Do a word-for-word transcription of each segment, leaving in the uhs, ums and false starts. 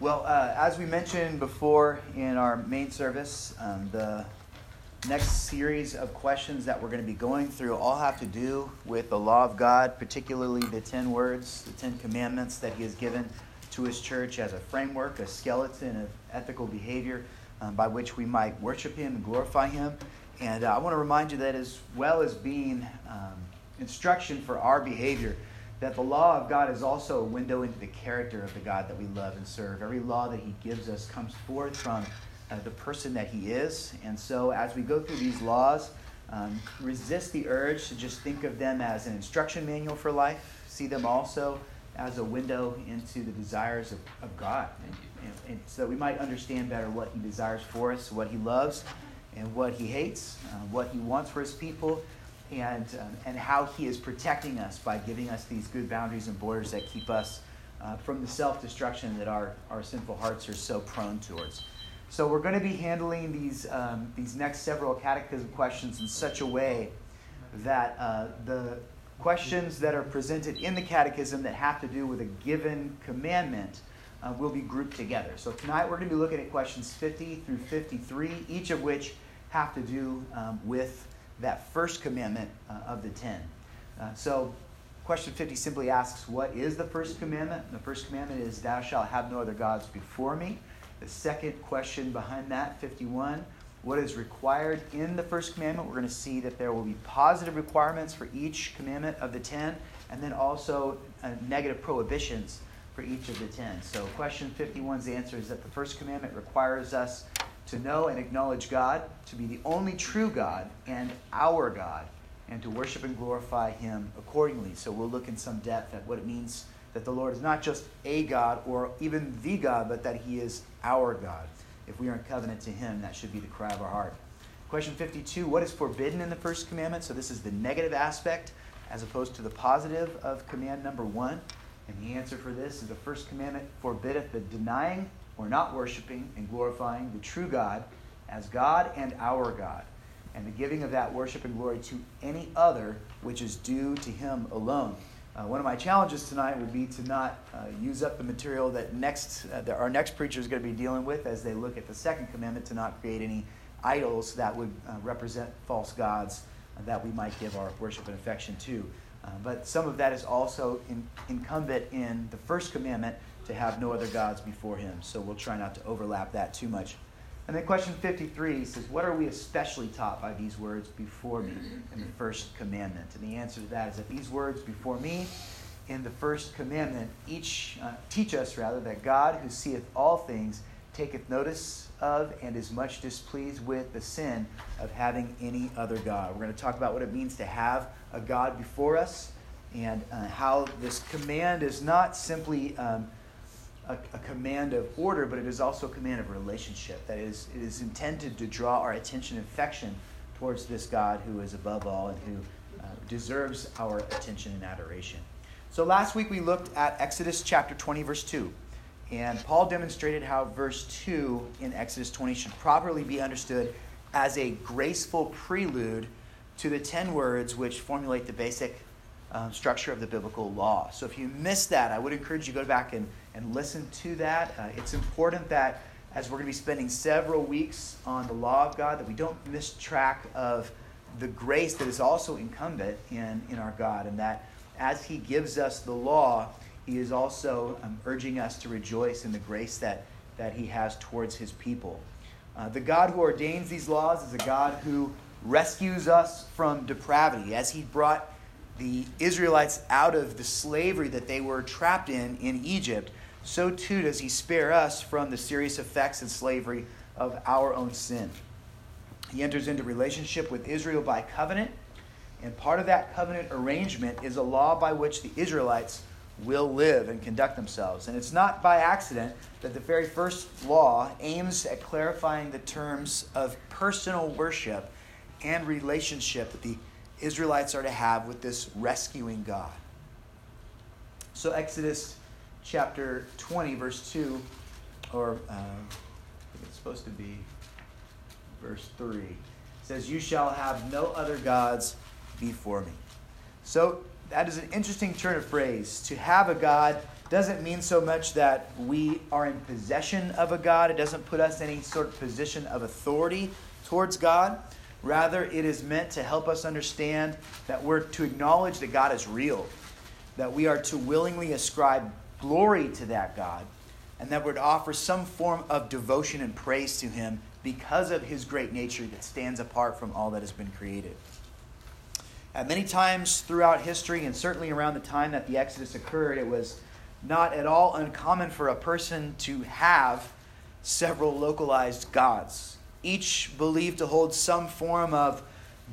Well, uh, as we mentioned before in our main service, um, the next series of questions that we're going to be going through all have to do with the law of God, particularly the ten words, the Ten Commandments that he has given to his church as a framework, a skeleton of ethical behavior um, by which we might worship him and glorify him. And uh, I want to remind you that as well as being um, instruction for our behavior, that the law of God is also a window into the character of the God that we love and serve. Every law that he gives us comes forth from uh, the person that he is. And so as we go through these laws, um, resist the urge to just think of them as an instruction manual for life. See them also as a window into the desires of, of God. And, and, and so we might understand better what he desires for us, what he loves, and what he hates, uh, what he wants for his people, and um, and how he is protecting us by giving us these good boundaries and borders that keep us uh, from the self-destruction that our, our sinful hearts are so prone towards. So we're going to be handling these um, these next several catechism questions in such a way that uh, the questions that are presented in the catechism that have to do with a given commandment uh, will be grouped together. So tonight we're going to be looking at questions fifty through fifty-three, each of which have to do um, with that first commandment uh, of the ten. Uh, so question fifty simply asks, what is the first commandment? The first commandment is, thou shalt have no other gods before me. The second question behind that, fifty-one, what is required in the first commandment? We're going to see that there will be positive requirements for each commandment of the ten, and then also uh, negative prohibitions for each of the ten. So question fifty-one's answer is that the first commandment requires us to know and acknowledge God, to be the only true God and our God, and to worship and glorify him accordingly. So we'll look in some depth at what it means that the Lord is not just a God or even the God, but that he is our God. If we are in covenant to him, that should be the cry of our heart. Question fifty-two, what is forbidden in the first commandment? So this is the negative aspect as opposed to the positive of command number one. And the answer for this is the first commandment forbiddeth the denying or not worshiping and glorifying the true God as God and our God, and the giving of that worship and glory to any other which is due to him alone. Uh, one of my challenges tonight will be to not uh, use up the material that next uh, that our next preacher is going to be dealing with as they look at the second commandment, to not create any idols that would uh, represent false gods uh, that we might give our worship and affection to. Uh, but some of that is also in, incumbent in the first commandment, to have no other gods before him. So we'll try not to overlap that too much. And then question fifty-three says, what are we especially taught by these words before me in the first commandment? And the answer to that is that these words before me in the first commandment each uh, teach us rather that God, who seeth all things, taketh notice of and is much displeased with the sin of having any other God. We're going to talk about what it means to have a God before us, and uh, how this command is not simply um, A, a command of order, but it is also a command of relationship. That is, it is intended to draw our attention and affection towards this God who is above all and who uh, deserves our attention and adoration. So last week we looked at Exodus chapter twenty, verse two. And Paul demonstrated how verse two in Exodus twenty should properly be understood as a graceful prelude to the ten words which formulate the basic Um, structure of the biblical law. So if you missed that, I would encourage you to go back and, and listen to that. Uh, it's important that as we're going to be spending several weeks on the law of God, that we don't miss track of the grace that is also incumbent in, in our God, and that as he gives us the law, he is also um, urging us to rejoice in the grace that, that he has towards his people. Uh, the God who ordains these laws is a God who rescues us from depravity, as he brought the Israelites out of the slavery that they were trapped in in Egypt, so too does he spare us from the serious effects and slavery of our own sin. He enters into relationship with Israel by covenant, and part of that covenant arrangement is a law by which the Israelites will live and conduct themselves. And it's not by accident that the very first law aims at clarifying the terms of personal worship and relationship that the Israelites are to have with this rescuing God. So Exodus chapter twenty, verse two, or uh, I think it's supposed to be verse three, says, you shall have no other gods before me. So that is an interesting turn of phrase, to have a God doesn't mean so much that we are in possession of a God. It doesn't put us in any sort of position of authority towards God. Rather, it is meant to help us understand that we're to acknowledge that God is real, that we are to willingly ascribe glory to that God, and that we're to offer some form of devotion and praise to him because of his great nature that stands apart from all that has been created. At many times throughout history, and certainly around the time that the Exodus occurred, it was not at all uncommon for a person to have several localized gods, each believed to hold some form of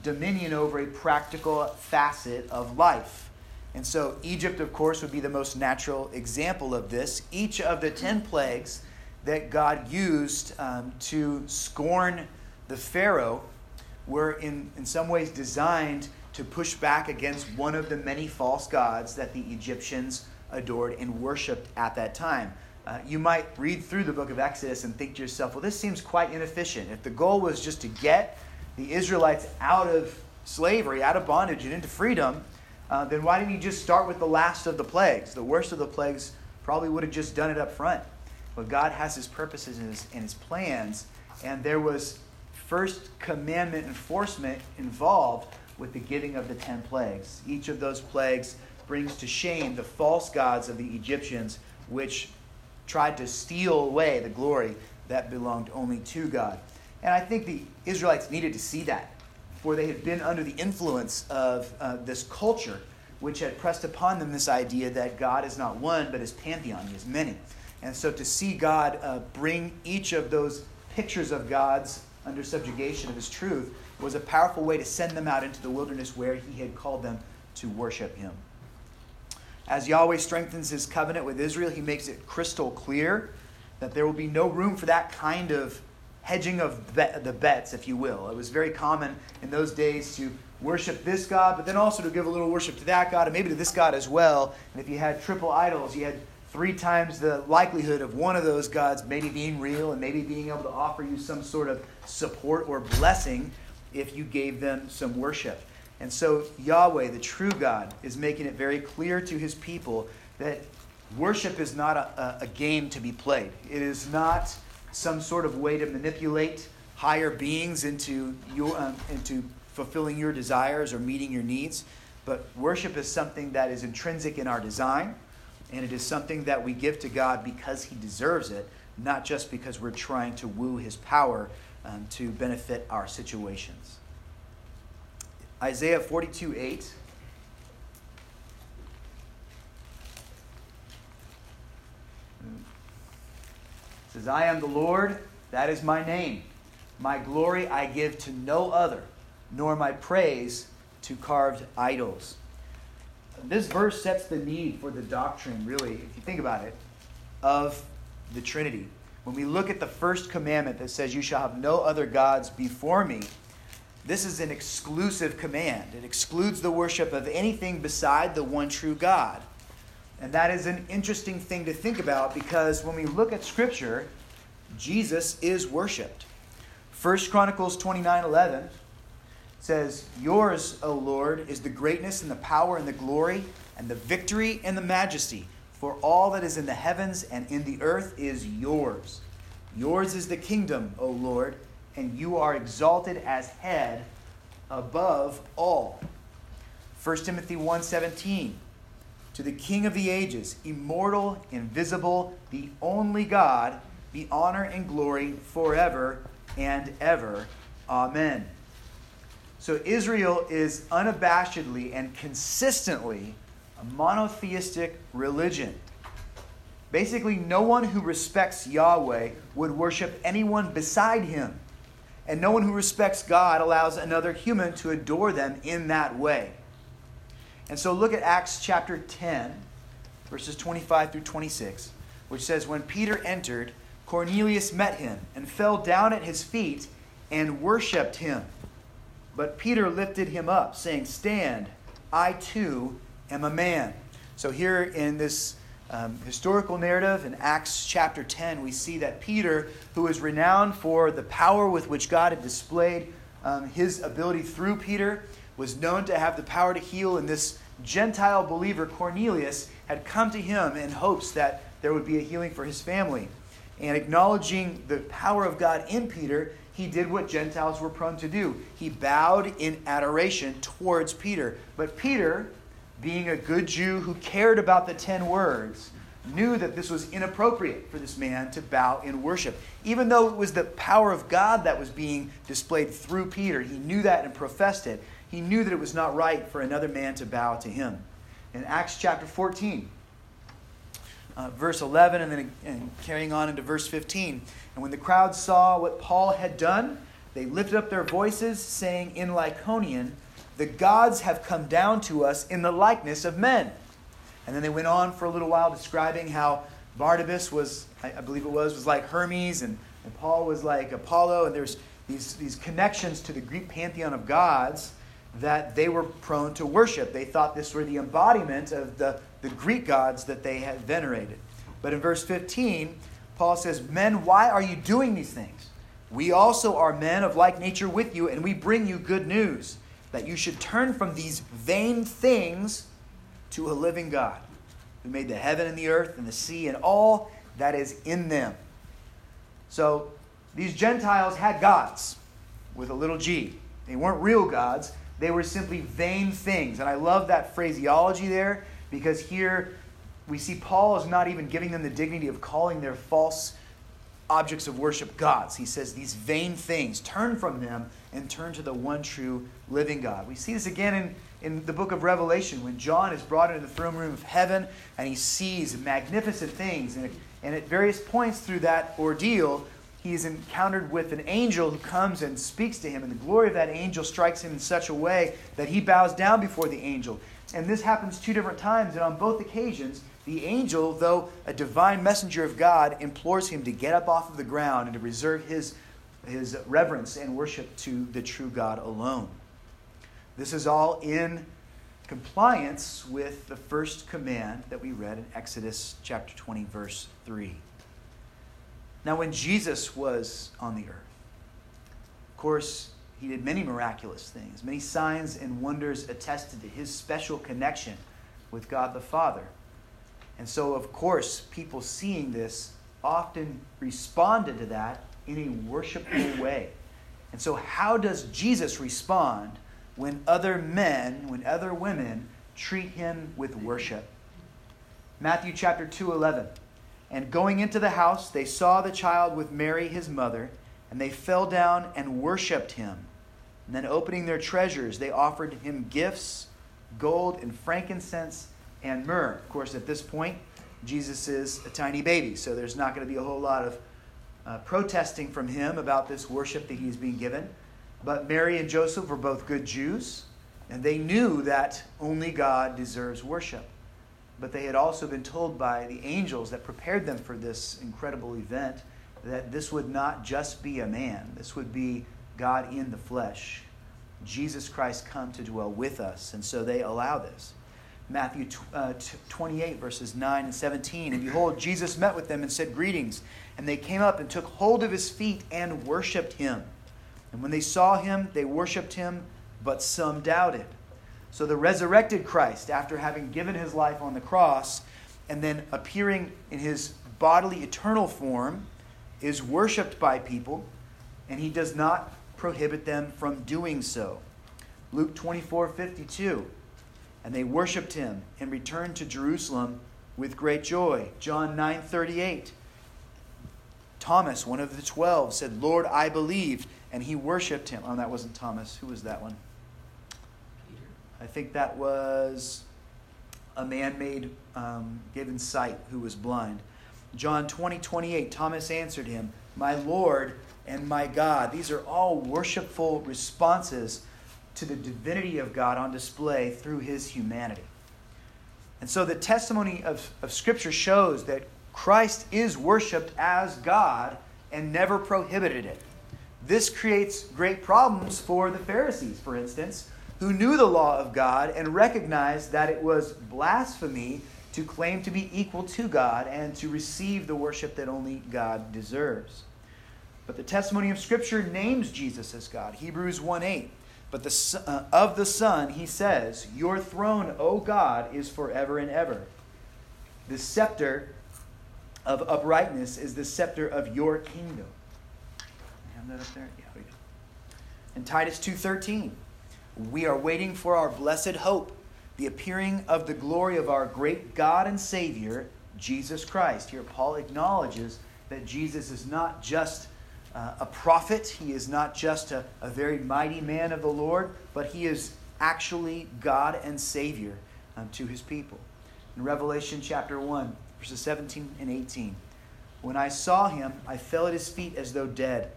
dominion over a practical facet of life. And so Egypt, of course, would be the most natural example of this. Each of the ten plagues that God used um, to scorn the Pharaoh were in, in some ways designed to push back against one of the many false gods that the Egyptians adored and worshipped at that time. Uh, you might read through the book of Exodus and think to yourself, well, this seems quite inefficient. If the goal was just to get the Israelites out of slavery, out of bondage, and into freedom, uh, then why didn't you just start with the last of the plagues? The worst of the plagues probably would have just done it up front. But God has his purposes and his, and his plans, and there was first commandment enforcement involved with the giving of the ten plagues. Each of those plagues brings to shame the false gods of the Egyptians, which tried to steal away the glory that belonged only to God. And I think the Israelites needed to see that, for they had been under the influence of uh, this culture, which had pressed upon them this idea that God is not one, but his pantheon, he is many. And so to see God uh, bring each of those pictures of gods under subjugation of his truth was a powerful way to send them out into the wilderness where he had called them to worship him. As Yahweh strengthens his covenant with Israel, he makes it crystal clear that there will be no room for that kind of hedging of bet, the bets, if you will. It was very common in those days to worship this God, but then also to give a little worship to that God, and maybe to this God as well. And if you had triple idols, you had three times the likelihood of one of those gods maybe being real and maybe being able to offer you some sort of support or blessing if you gave them some worship. And so Yahweh, the true God, is making it very clear to his people that worship is not a, a game to be played. It is not some sort of way to manipulate higher beings into your um, into fulfilling your desires or meeting your needs. But worship is something that is intrinsic in our design, and it is something that we give to God because he deserves it, not just because we're trying to woo his power um, to benefit our situations. Isaiah forty-two eight. It says, I am the Lord, that is my name. My glory I give to no other, nor my praise to carved idols. This verse sets the need for the doctrine, really, if you think about it, of the Trinity. When we look at the first commandment that says, you shall have no other gods before me, this is an exclusive command. It excludes the worship of anything beside the one true God. And that is an interesting thing to think about, because when we look at Scripture, Jesus is worshipped. First Chronicles twenty-nine eleven says, yours, O Lord, is the greatness and the power and the glory and the victory and the majesty, for all that is in the heavens and in the earth is yours. Yours is the kingdom, O Lord, and you are exalted as head above all. First Timothy one seventeen, to the King of the ages, immortal, invisible, the only God, be honor and glory forever and ever. Amen. So Israel is unabashedly and consistently a monotheistic religion. Basically, no one who respects Yahweh would worship anyone beside him. And no one who respects God allows another human to adore them in that way. And so look at Acts chapter ten, verses twenty-five through twenty-six, which says, when Peter entered, Cornelius met him and fell down at his feet and worshipped him. But Peter lifted him up, saying, stand, I too am a man. So here in this Um, historical narrative in Acts chapter ten, we see that Peter, who is renowned for the power with which God had displayed um, his ability through Peter, was known to have the power to heal, and this Gentile believer Cornelius had come to him in hopes that there would be a healing for his family. And acknowledging the power of God in Peter, he did what Gentiles were prone to do. He bowed in adoration towards Peter. But Peter, being a good Jew who cared about the ten words, knew that this was inappropriate for this man to bow in worship. Even though it was the power of God that was being displayed through Peter, he knew that and professed it. He knew that it was not right for another man to bow to him. In Acts chapter fourteen, uh, verse eleven, and then and carrying on into verse fifteen. And when the crowd saw what Paul had done, they lifted up their voices, saying in Lyconian, "The gods have come down to us in the likeness of men." And then they went on for a little while describing how Barnabas was, I, I believe it was, was like Hermes, and, and Paul was like Apollo. And there's these, these connections to the Greek pantheon of gods that they were prone to worship. They thought this were the embodiment of the, the Greek gods that they had venerated. But in verse fifteen, Paul says, "Men, why are you doing these things? We also are men of like nature with you, and we bring you good news, that you should turn from these vain things to a living God, who made the heaven and the earth and the sea and all that is in them." So these Gentiles had gods with a little g. They weren't real gods. They were simply vain things. And I love that phraseology there, because here we see Paul is not even giving them the dignity of calling their false objects of worship gods. He says these vain things, turn from them and turn to the one true living God. We see this again in In the book of Revelation, when John is brought into the throne room of heaven and he sees magnificent things, and, and at various points through that ordeal, he is encountered with an angel who comes and speaks to him, and the glory of that angel strikes him in such a way that he bows down before the angel. And this happens two different times, and on both occasions, the angel, though a divine messenger of God, implores him to get up off of the ground and to reserve his, his reverence and worship to the true God alone. This is all in compliance with the first command that we read in Exodus chapter twenty, verse three. Now, when Jesus was on the earth, of course, he did many miraculous things. Many signs and wonders attested to his special connection with God the Father. And so, of course, people seeing this often responded to that in a worshipful way. And so how does Jesus respond when other men, when other women treat him with worship? Matthew chapter two eleven. And going into the house, they saw the child with Mary, his mother, and they fell down and worshipped him. And then opening their treasures, they offered him gifts, gold and frankincense and myrrh. Of course, at this point, Jesus is a tiny baby, so there's not going to be a whole lot of uh, protesting from him about this worship that he's being given. But Mary and Joseph were both good Jews, and they knew that only God deserves worship. But they had also been told by the angels that prepared them for this incredible event that this would not just be a man. This would be God in the flesh, Jesus Christ come to dwell with us. And so they allow this. Matthew twenty-eight, verses nine and seventeen. And behold, Jesus met with them and said, "Greetings." And they came up and took hold of his feet and worshipped him. And when they saw him, they worshipped him, but some doubted. So the resurrected Christ, after having given his life on the cross and then appearing in his bodily eternal form, is worshipped by people, and he does not prohibit them from doing so. Luke twenty-four fifty-two, and they worshipped him and returned to Jerusalem with great joy. John nine thirty-eight, Thomas, one of the twelve, said, "Lord, I believed." And he worshipped him. Oh, that wasn't Thomas. Who was that one? Peter. I think that was a man made, um, given sight who was blind. John twenty twenty-eight, Thomas answered him, "My Lord and my God." These are all worshipful responses to the divinity of God on display through his humanity. And so the testimony of, of Scripture shows that Christ is worshipped as God and never prohibited it. This creates great problems for the Pharisees, for instance, who knew the law of God and recognized that it was blasphemy to claim to be equal to God and to receive the worship that only God deserves. But the testimony of Scripture names Jesus as God. Hebrews one eight, But the, uh, of the Son, he says, your throne, O God, is forever and ever. The scepter of uprightness is the scepter of your kingdom. I have that up there? Yeah, we go. And Titus two thirteen, we are waiting for our blessed hope, the appearing of the glory of our great God and Savior, Jesus Christ. Here Paul acknowledges that Jesus is not just Uh, a prophet, he is not just a, a very mighty man of the Lord, but he is actually God and Savior um, to his people. In Revelation chapter one, verses seventeen and eighteen, when I saw him, I fell at his feet as though dead.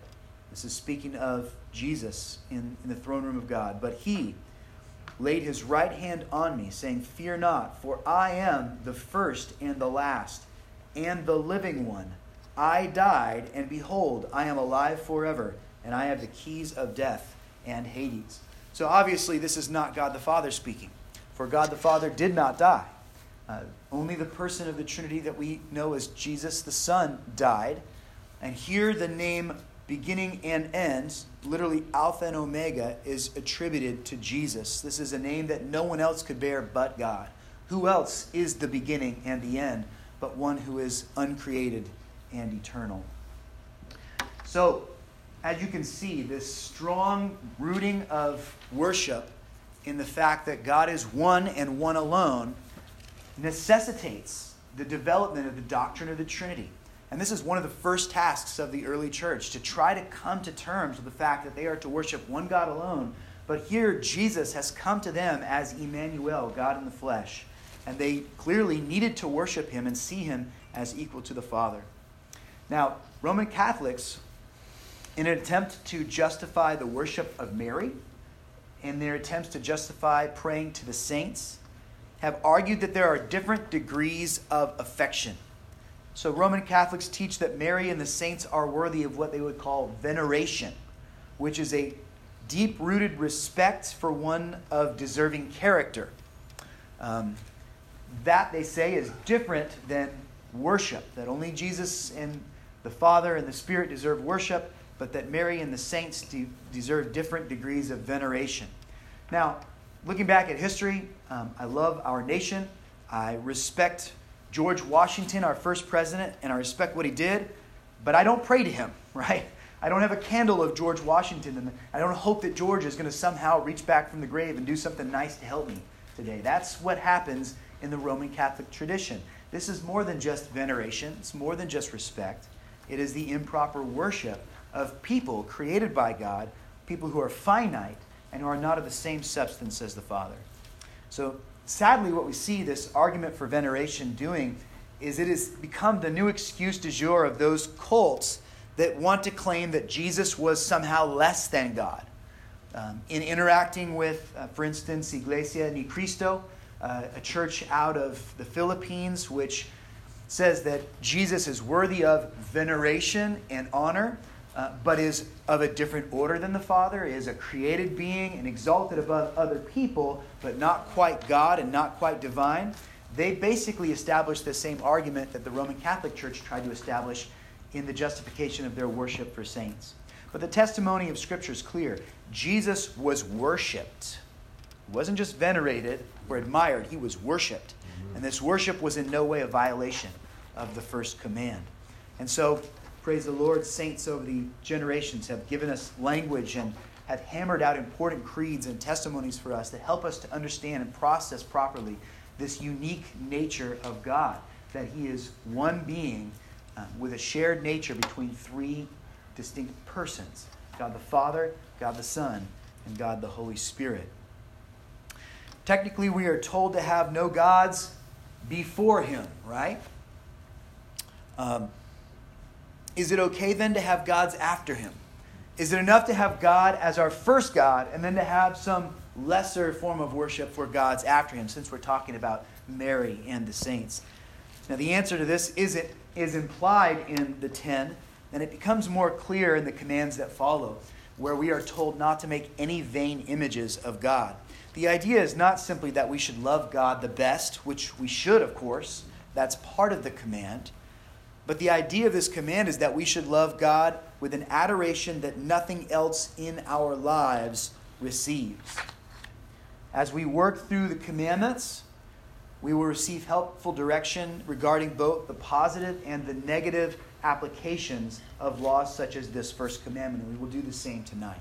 This is speaking of Jesus in, in the throne room of God. But he laid his right hand on me, saying, fear not, for I am the first and the last and the living one. I died, and behold, I am alive forever, and I have the keys of death and Hades. So obviously this is not God the Father speaking, for God the Father did not die. Uh, only the person of the Trinity that we know as Jesus the Son died. And here the name beginning and end, literally Alpha and Omega, is attributed to Jesus. This is a name that no one else could bear but God. Who else is the beginning and the end but one who is uncreated and eternal? So, as you can see, this strong rooting of worship in the fact that God is one and one alone necessitates the development of the doctrine of the Trinity. And this is one of the first tasks of the early church, to try to come to terms with the fact that they are to worship one God alone. But here, Jesus has come to them as Emmanuel, God in the flesh. And they clearly needed to worship him and see him as equal to the Father. Now, Roman Catholics, in an attempt to justify the worship of Mary, in their attempts to justify praying to the saints, have argued that there are different degrees of affection. So Roman Catholics teach that Mary and the saints are worthy of what they would call veneration, which is a deep-rooted respect for one of deserving character. Um, that, they say, is different than worship, that only Jesus and the Father and the Spirit deserve worship, but that Mary and the saints de- deserve different degrees of veneration. Now, looking back at history, um, I love our nation. I respect George Washington, our first president, and I respect what he did, but I don't pray to him, right? I don't have a candle of George Washington, and I don't hope that George is going to somehow reach back from the grave and do something nice to help me today. That's what happens in the Roman Catholic tradition. This is more than just veneration. It's more than just respect. It is the improper worship of people created by God, people who are finite and who are not of the same substance as the Father. So sadly, what we see this argument for veneration doing is it has become the new excuse du jour of those cults that want to claim that Jesus was somehow less than God. Um, in interacting with, uh, for instance, Iglesia Ni Cristo, Uh, a church out of the Philippines, which says that Jesus is worthy of veneration and honor, uh, but is of a different order than the Father, is a created being and exalted above other people, but not quite God and not quite divine. They basically established the same argument that the Roman Catholic Church tried to establish in the justification of their worship for saints. But the testimony of Scripture is clear. Jesus was worshipped. He wasn't just venerated or admired. He was worshipped. And this worship was in no way a violation of the first command. And so, praise the Lord, saints over the generations have given us language and have hammered out important creeds and testimonies for us that help us to understand and process properly this unique nature of God, that he is one being um, with a shared nature between three distinct persons, God the Father, God the Son, and God the Holy Spirit. Technically, we are told to have no gods before him, right? Um, is it okay then to have gods after him? Is it enough to have God as our first God and then to have some lesser form of worship for gods after him, since we're talking about Mary and the saints? Now, the answer to this is, it, is implied in the Ten, and it becomes more clear in the commands that follow, where we are told not to make any vain images of God. The idea is not simply that we should love God the best, which we should, of course. That's part of the command. But the idea of this command is that we should love God with an adoration that nothing else in our lives receives. As we work through the commandments, we will receive helpful direction regarding both the positive and the negative applications of laws such as this first commandment. And we will do the same tonight.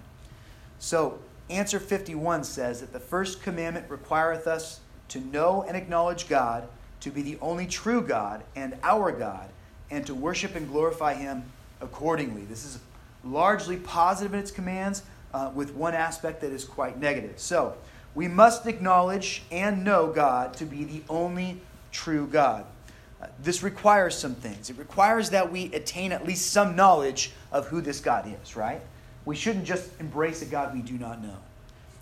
So, answer fifty-one says that the first commandment requireth us to know and acknowledge God, to be the only true God and our God, and to worship and glorify Him accordingly. This is largely positive in its commands, uh, with one aspect that is quite negative. So, we must acknowledge and know God to be the only true God. Uh, this requires some things. It requires that we attain at least some knowledge of who this God is, right? We shouldn't just embrace a God we do not know.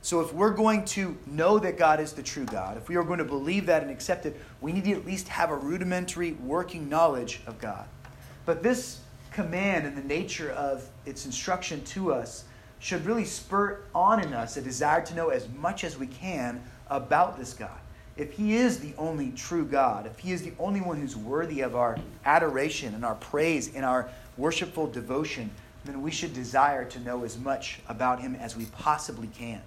So if we're going to know that God is the true God, if we are going to believe that and accept it, we need to at least have a rudimentary working knowledge of God. But this command and the nature of its instruction to us should really spur on in us a desire to know as much as we can about this God. If He is the only true God, if He is the only one who's worthy of our adoration and our praise and our worshipful devotion, then we should desire to know as much about Him as we possibly can.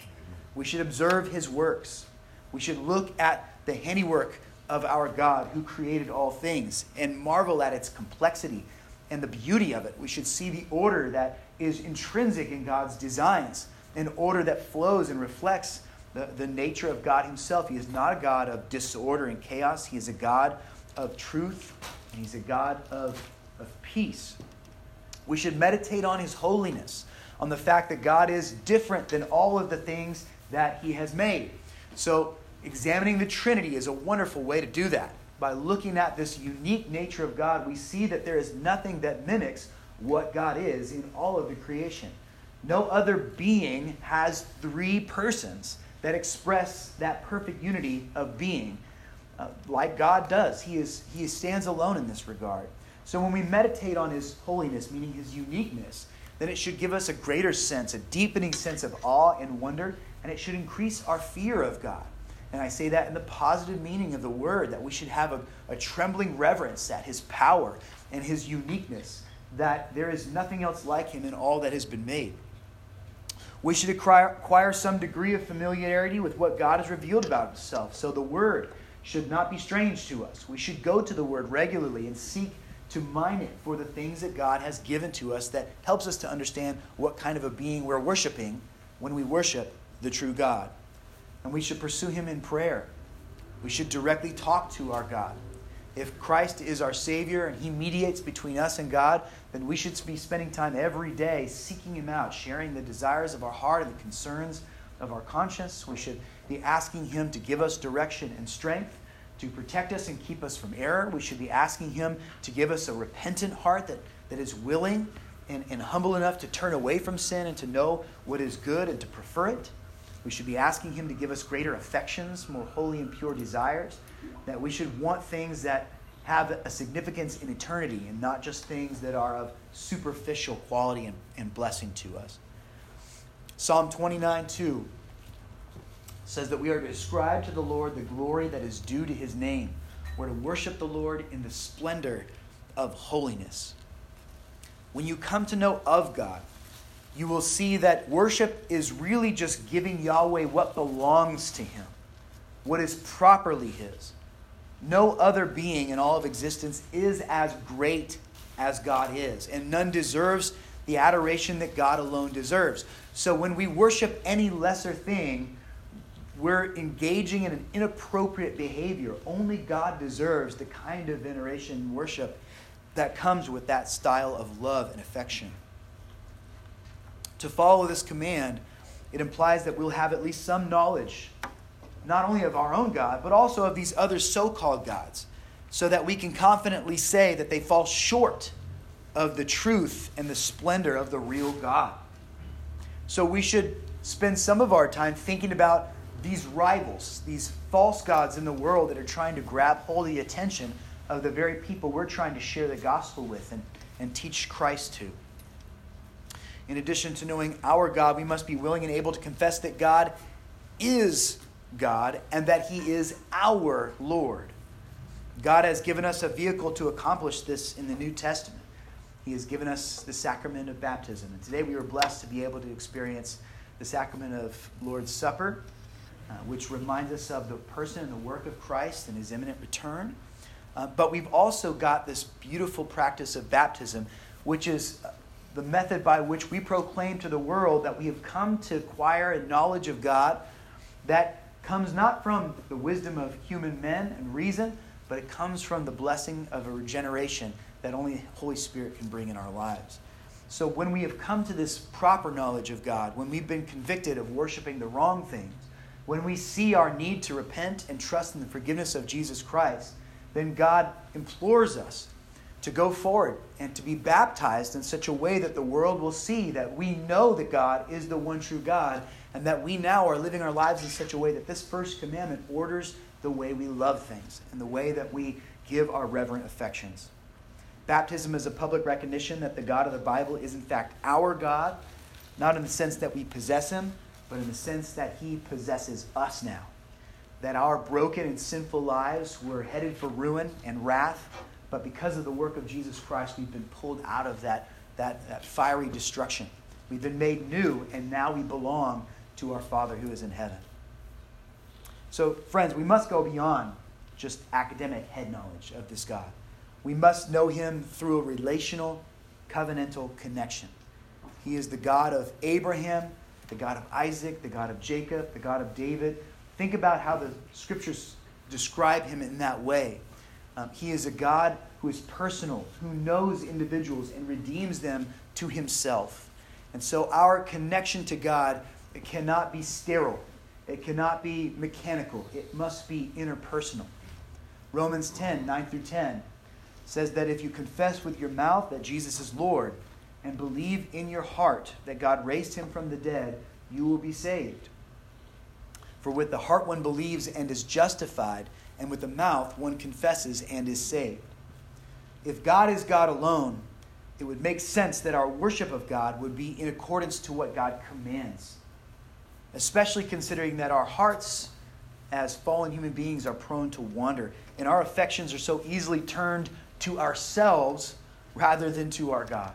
We should observe His works. We should look at the handiwork of our God who created all things and marvel at its complexity and the beauty of it. We should see the order that is intrinsic in God's designs, an order that flows and reflects the, the nature of God Himself. He is not a God of disorder and chaos. He is a God of truth, and He's a God of, of peace. We should meditate on His holiness, on the fact that God is different than all of the things that He has made. So examining the Trinity is a wonderful way to do that. By looking at this unique nature of God, we see that there is nothing that mimics what God is in all of the creation. No other being has three persons that express that perfect unity of being uh, like God does. He is He stands alone in this regard. So when we meditate on His holiness, meaning His uniqueness, then it should give us a greater sense, a deepening sense of awe and wonder, and it should increase our fear of God. And I say that in the positive meaning of the word, that we should have a, a trembling reverence at His power and His uniqueness, that there is nothing else like Him in all that has been made. We should acquire some degree of familiarity with what God has revealed about Himself. So the word should not be strange to us. We should go to the word regularly and seek to mine it for the things that God has given to us that helps us to understand what kind of a being we're worshiping when we worship the true God. And we should pursue Him in prayer. We should directly talk to our God. If Christ is our Savior and He mediates between us and God, then we should be spending time every day seeking Him out, sharing the desires of our heart and the concerns of our conscience. We should be asking Him to give us direction and strength, to protect us and keep us from error. We should be asking Him to give us a repentant heart that, that is willing and, and humble enough to turn away from sin and to know what is good and to prefer it. We should be asking Him to give us greater affections, more holy and pure desires, that we should want things that have a significance in eternity and not just things that are of superficial quality and, and blessing to us. Psalm twenty-nine two says that we are to ascribe to the Lord the glory that is due to His name. We're to worship the Lord in the splendor of holiness. When you come to know of God, you will see that worship is really just giving Yahweh what belongs to Him, what is properly His. No other being in all of existence is as great as God is, and none deserves the adoration that God alone deserves. So when we worship any lesser thing, we're engaging in an inappropriate behavior. Only God deserves the kind of veneration and worship that comes with that style of love and affection. To follow this command, it implies that we'll have at least some knowledge, not only of our own God, but also of these other so-called gods, so that we can confidently say that they fall short of the truth and the splendor of the real God. So we should spend some of our time thinking about these rivals, these false gods in the world that are trying to grab hold of the attention of the very people we're trying to share the gospel with and, and teach Christ to. In addition to knowing our God, we must be willing and able to confess that God is God and that He is our Lord. God has given us a vehicle to accomplish this in the New Testament. He has given us the sacrament of baptism. And today we are blessed to be able to experience the sacrament of Lord's Supper, uh, which reminds us of the person and the work of Christ and his imminent return. Uh, but we've also got this beautiful practice of baptism, which is the method by which we proclaim to the world that we have come to acquire a knowledge of God that comes not from the wisdom of human men and reason, but it comes from the blessing of a regeneration that only the Holy Spirit can bring in our lives. So when we have come to this proper knowledge of God, when we've been convicted of worshiping the wrong things, when we see our need to repent and trust in the forgiveness of Jesus Christ, then God implores us to go forward and to be baptized in such a way that the world will see that we know that God is the one true God and that we now are living our lives in such a way that this first commandment orders the way we love things and the way that we give our reverent affections. Baptism is a public recognition that the God of the Bible is in fact our God, not in the sense that we possess him, but in the sense that he possesses us now. That our broken and sinful lives were headed for ruin and wrath, but because of the work of Jesus Christ, we've been pulled out of that, that, that fiery destruction. We've been made new, and now we belong to our Father who is in heaven. So, friends, we must go beyond just academic head knowledge of this God. We must know him through a relational, covenantal connection. He is the God of Abraham, the God of Isaac, the God of Jacob, the God of David. Think about how the Scriptures describe him in that way. Um, he is a God who is personal, who knows individuals and redeems them to himself. And so our connection to God, it cannot be sterile. It cannot be mechanical. It must be interpersonal. Romans ten, nine through ten says that if you confess with your mouth that Jesus is Lord and believe in your heart that God raised him from the dead, you will be saved. For with the heart one believes and is justified, and with the mouth one confesses and is saved. If God is God alone, it would make sense that our worship of God would be in accordance to what God commands, especially considering that our hearts as fallen human beings are prone to wander, and our affections are so easily turned to ourselves rather than to our God.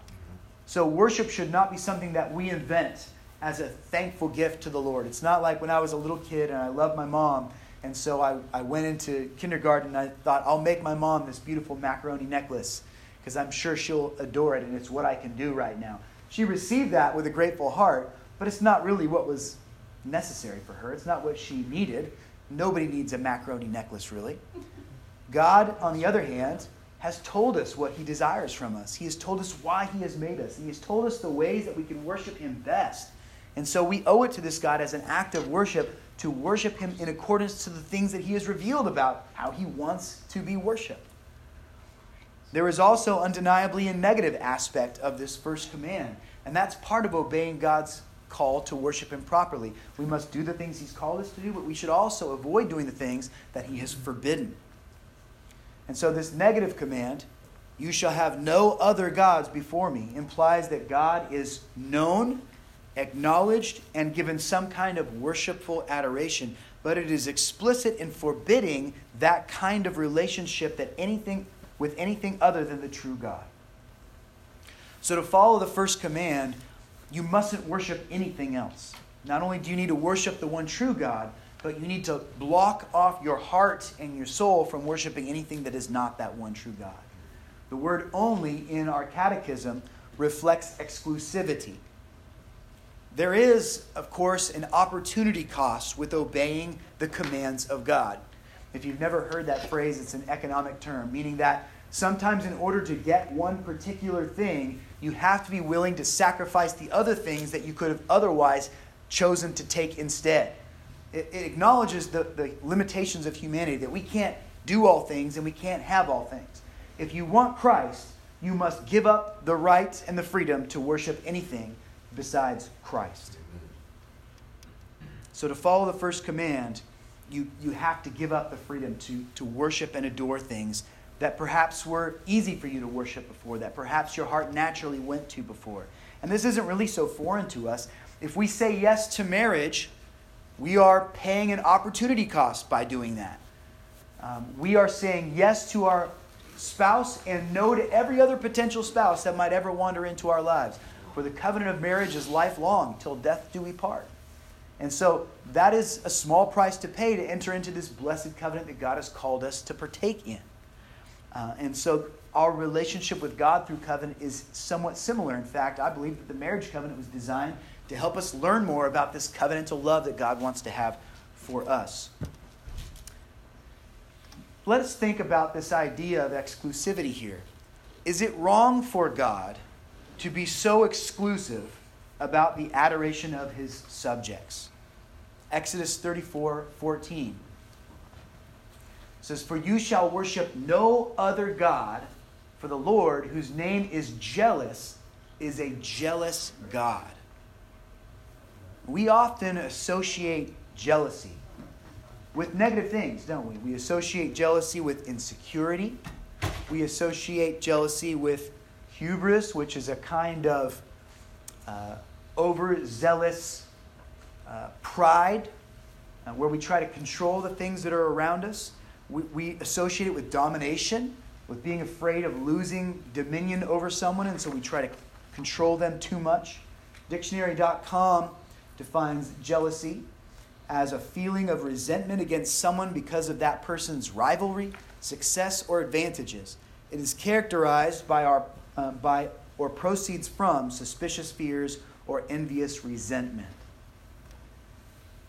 So worship should not be something that we invent as a thankful gift to the Lord. It's not like when I was a little kid and I loved my mom, and so I, I went into kindergarten and I thought, I'll make my mom this beautiful macaroni necklace because I'm sure she'll adore it and it's what I can do right now. She received that with a grateful heart, but it's not really what was necessary for her. It's not what she needed. Nobody needs a macaroni necklace, really. God, on the other hand, has told us what he desires from us. He has told us why he has made us. He has told us the ways that we can worship him best. And so we owe it to this God as an act of worship to worship him in accordance to the things that he has revealed about how he wants to be worshipped. There is also undeniably a negative aspect of this first command, and that's part of obeying God's call to worship him properly. We must do the things he's called us to do, but we should also avoid doing the things that he has forbidden. And so this negative command, you shall have no other gods before me, implies that God is known, acknowledged, and given some kind of worshipful adoration, but it is explicit in forbidding that kind of relationship that anything with anything other than the true God. So to follow the first command, you mustn't worship anything else. Not only do you need to worship the one true God, but you need to block off your heart and your soul from worshiping anything that is not that one true God. The word only in our catechism reflects exclusivity. There is, of course, an opportunity cost with obeying the commands of God. If you've never heard that phrase, it's an economic term, meaning that sometimes in order to get one particular thing, you have to be willing to sacrifice the other things that you could have otherwise chosen to take instead. It, it acknowledges the, the limitations of humanity, that we can't do all things and we can't have all things. If you want Christ, you must give up the right and the freedom to worship anything besides Christ. So to follow the first command, you, you have to give up the freedom to, to worship and adore things that perhaps were easy for you to worship before, that perhaps your heart naturally went to before. And this isn't really so foreign to us. If we say yes to marriage, we are paying an opportunity cost by doing that. Um, we are saying yes to our spouse and no to every other potential spouse that might ever wander into our lives. For the covenant of marriage is lifelong, till death do we part. And so that is a small price to pay to enter into this blessed covenant that God has called us to partake in. Uh, and so our relationship with God through covenant is somewhat similar. In fact, I believe that the marriage covenant was designed to help us learn more about this covenantal love that God wants to have for us. Let us think about this idea of exclusivity here. Is it wrong for God to be so exclusive about the adoration of his subjects? Exodus thirty-four fourteen says, "For you shall worship no other God, for the Lord, whose name is jealous, is a jealous God." We often associate jealousy with negative things, don't we? We associate jealousy with insecurity. We associate jealousy with hubris, which is a kind of uh, overzealous uh, pride, uh, where we try to control the things that are around us. We, we associate it with domination, with being afraid of losing dominion over someone, and so we try to control them too much. Dictionary dot com defines jealousy as a feeling of resentment against someone because of that person's rivalry, success, or advantages. It is characterized by our uh, by or proceeds from suspicious fears or envious resentment.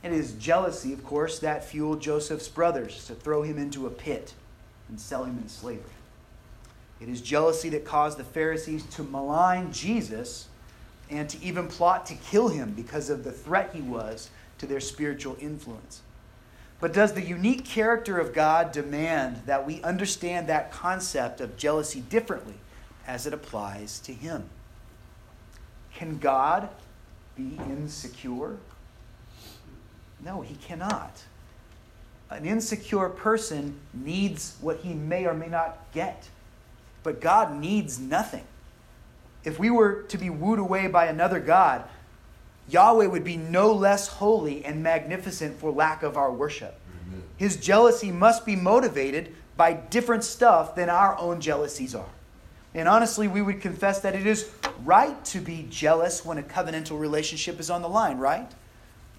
It is jealousy, of course, that fueled Joseph's brothers to throw him into a pit and sell him into slavery. It is jealousy that caused the Pharisees to malign Jesus and to even plot to kill him because of the threat he was to their spiritual influence. But does the unique character of God demand that we understand that concept of jealousy differently as it applies to him? Can God be insecure? No, he cannot. An insecure person needs what he may or may not get, but God needs nothing. If we were to be wooed away by another god, Yahweh would be no less holy and magnificent for lack of our worship. Amen. His jealousy must be motivated by different stuff than our own jealousies are. And honestly, we would confess that it is right to be jealous when a covenantal relationship is on the line, right?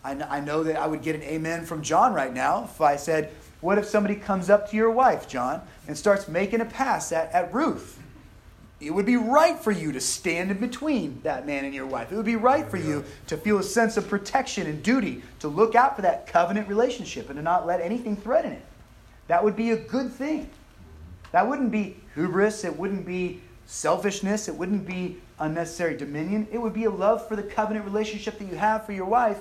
I, kn- I know that I would get an amen from John right now if I said, what if somebody comes up to your wife, John, and starts making a pass at, at Ruth? It would be right for you to stand in between that man and your wife. It would be right for you to feel a sense of protection and duty, to look out for that covenant relationship and to not let anything threaten it. That would be a good thing. That wouldn't be hubris. It wouldn't be selfishness. It wouldn't be unnecessary dominion. It would be a love for the covenant relationship that you have for your wife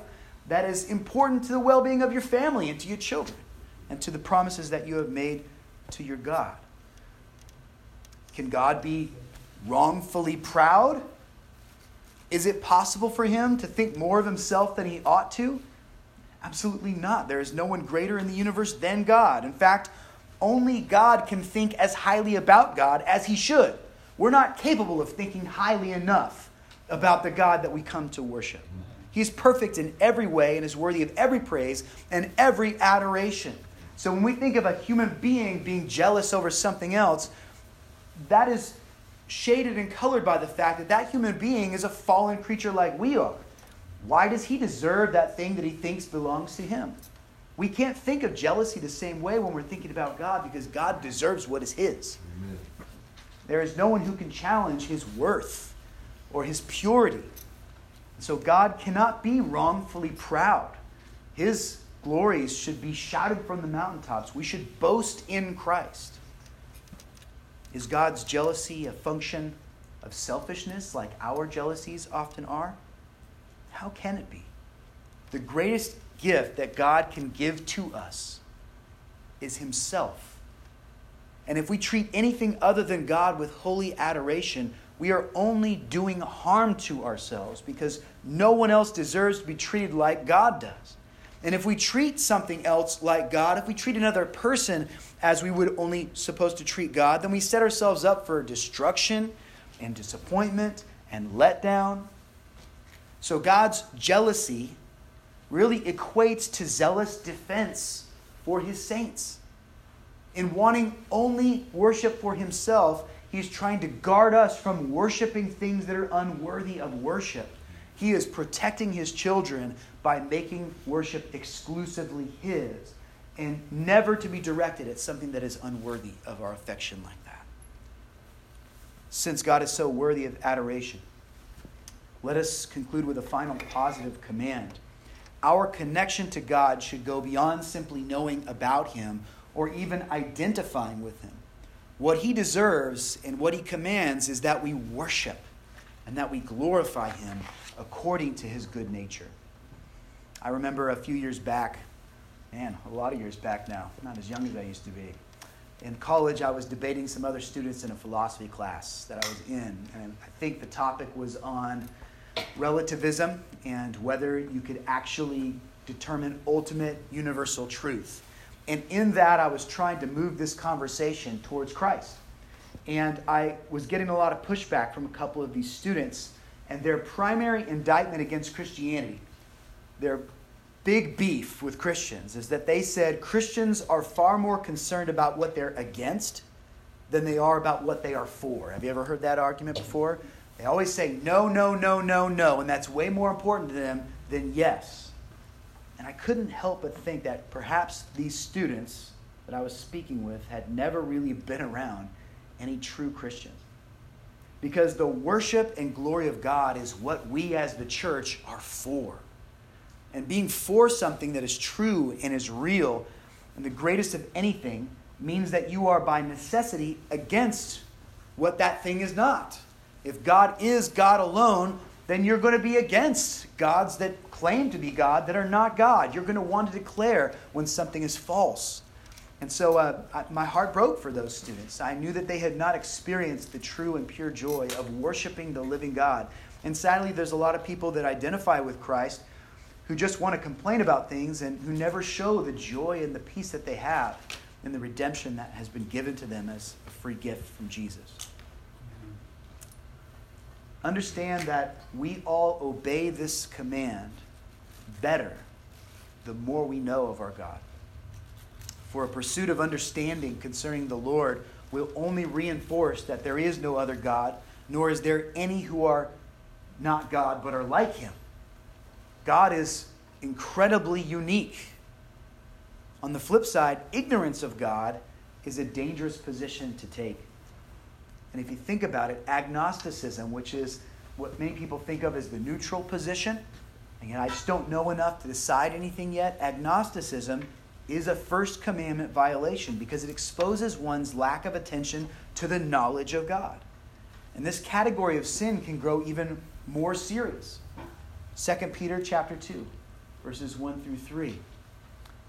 that is important to the well-being of your family and to your children and to the promises that you have made to your God. Can God be wrongfully proud? Is it possible for him to think more of himself than he ought to? Absolutely not. There is no one greater in the universe than God. In fact, only God can think as highly about God as he should. We're not capable of thinking highly enough about the God that we come to worship. He's perfect in every way and is worthy of every praise and every adoration. So when we think of a human being being jealous over something else, that is shaded and colored by the fact that that human being is a fallen creature like we are. Why does he deserve that thing that he thinks belongs to him? We can't think of jealousy the same way when we're thinking about God, because God deserves what is his. Amen. There is no one who can challenge his worth or his purity. So God cannot be wrongfully proud. His glories should be shouted from the mountaintops. We should boast in Christ. Is God's jealousy a function of selfishness like our jealousies often are? How can it be? The greatest gift that God can give to us is himself. And if we treat anything other than God with holy adoration, we are only doing harm to ourselves, because no one else deserves to be treated like God does. And if we treat something else like God, if we treat another person as we would only supposed to treat God, then we set ourselves up for destruction and disappointment and letdown. So God's jealousy really equates to zealous defense for his saints. In wanting only worship for himself, he's trying to guard us from worshiping things that are unworthy of worship. He is protecting his children by making worship exclusively his and never to be directed at something that is unworthy of our affection like that. Since God is so worthy of adoration, let us conclude with a final positive command. Our connection to God should go beyond simply knowing about him or even identifying with him. What he deserves and what he commands is that we worship and that we glorify him according to his good nature. I remember a few years back, man, a lot of years back now, not as young as I used to be. In college, I was debating some other students in a philosophy class that I was in, and I think the topic was on relativism and whether you could actually determine ultimate universal truth. And in that, I was trying to move this conversation towards Christ. And I was getting a lot of pushback from a couple of these students, and their primary indictment against Christianity, their big beef with Christians, is that they said Christians are far more concerned about what they're against than they are about what they are for. Have you ever heard that argument before? They always say no, no, no, no, no, and that's way more important to them than yes. And I couldn't help but think that perhaps these students that I was speaking with had never really been around any true Christians. Because the worship and glory of God is what we as the church are for. And being for something that is true and is real, and the greatest of anything, means that you are by necessity against what that thing is not. If God is God alone, then you're going to be against gods that claim to be God that are not God. You're going to want to declare when something is false. And so uh, I, my heart broke for those students. I knew that they had not experienced the true and pure joy of worshiping the living God. And sadly, there's a lot of people that identify with Christ who just want to complain about things and who never show the joy and the peace that they have in the redemption that has been given to them as a free gift from Jesus. Understand that we all obey this command better the more we know of our God. For a pursuit of understanding concerning the Lord will only reinforce that there is no other God, nor is there any who are not God but are like him. God is incredibly unique. On the flip side, ignorance of God is a dangerous position to take. And if you think about it, agnosticism, which is what many people think of as the neutral position, and I just don't know enough to decide anything yet, agnosticism is a first commandment violation because it exposes one's lack of attention to the knowledge of God. And this category of sin can grow even more serious. Second Peter chapter two, verses one through three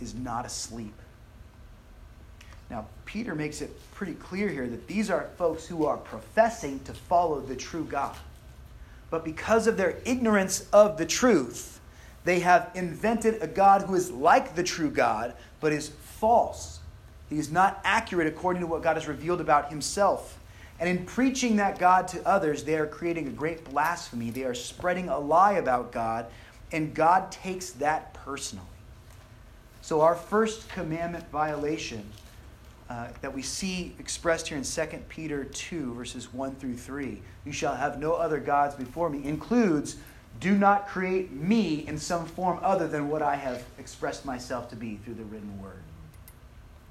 is not asleep." Now, Peter makes it pretty clear here that these are folks who are professing to follow the true God. But because of their ignorance of the truth, they have invented a God who is like the true God, but is false. He is not accurate according to what God has revealed about himself. And in preaching that God to others, they are creating a great blasphemy. They are spreading a lie about God, and God takes that personally. So our first commandment violation uh, that we see expressed here in Second Peter two, verses one through three, "You shall have no other gods before me," includes do not create me in some form other than what I have expressed myself to be through the written word.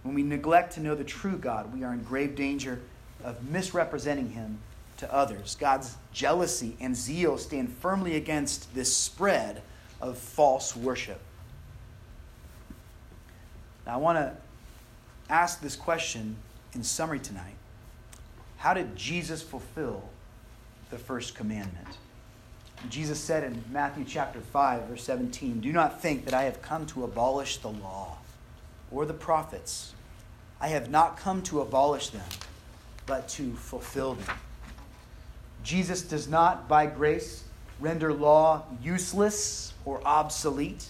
When we neglect to know the true God, we are in grave danger of misrepresenting him to others. God's jealousy and zeal stand firmly against this spread of false worship. Now, I want to ask this question in summary tonight. How did Jesus fulfill the first commandment? Jesus said in Matthew chapter five, verse seventeen, "Do not think that I have come to abolish the law or the prophets. I have not come to abolish them, but to fulfill them." Jesus does not, by grace, render law useless or obsolete,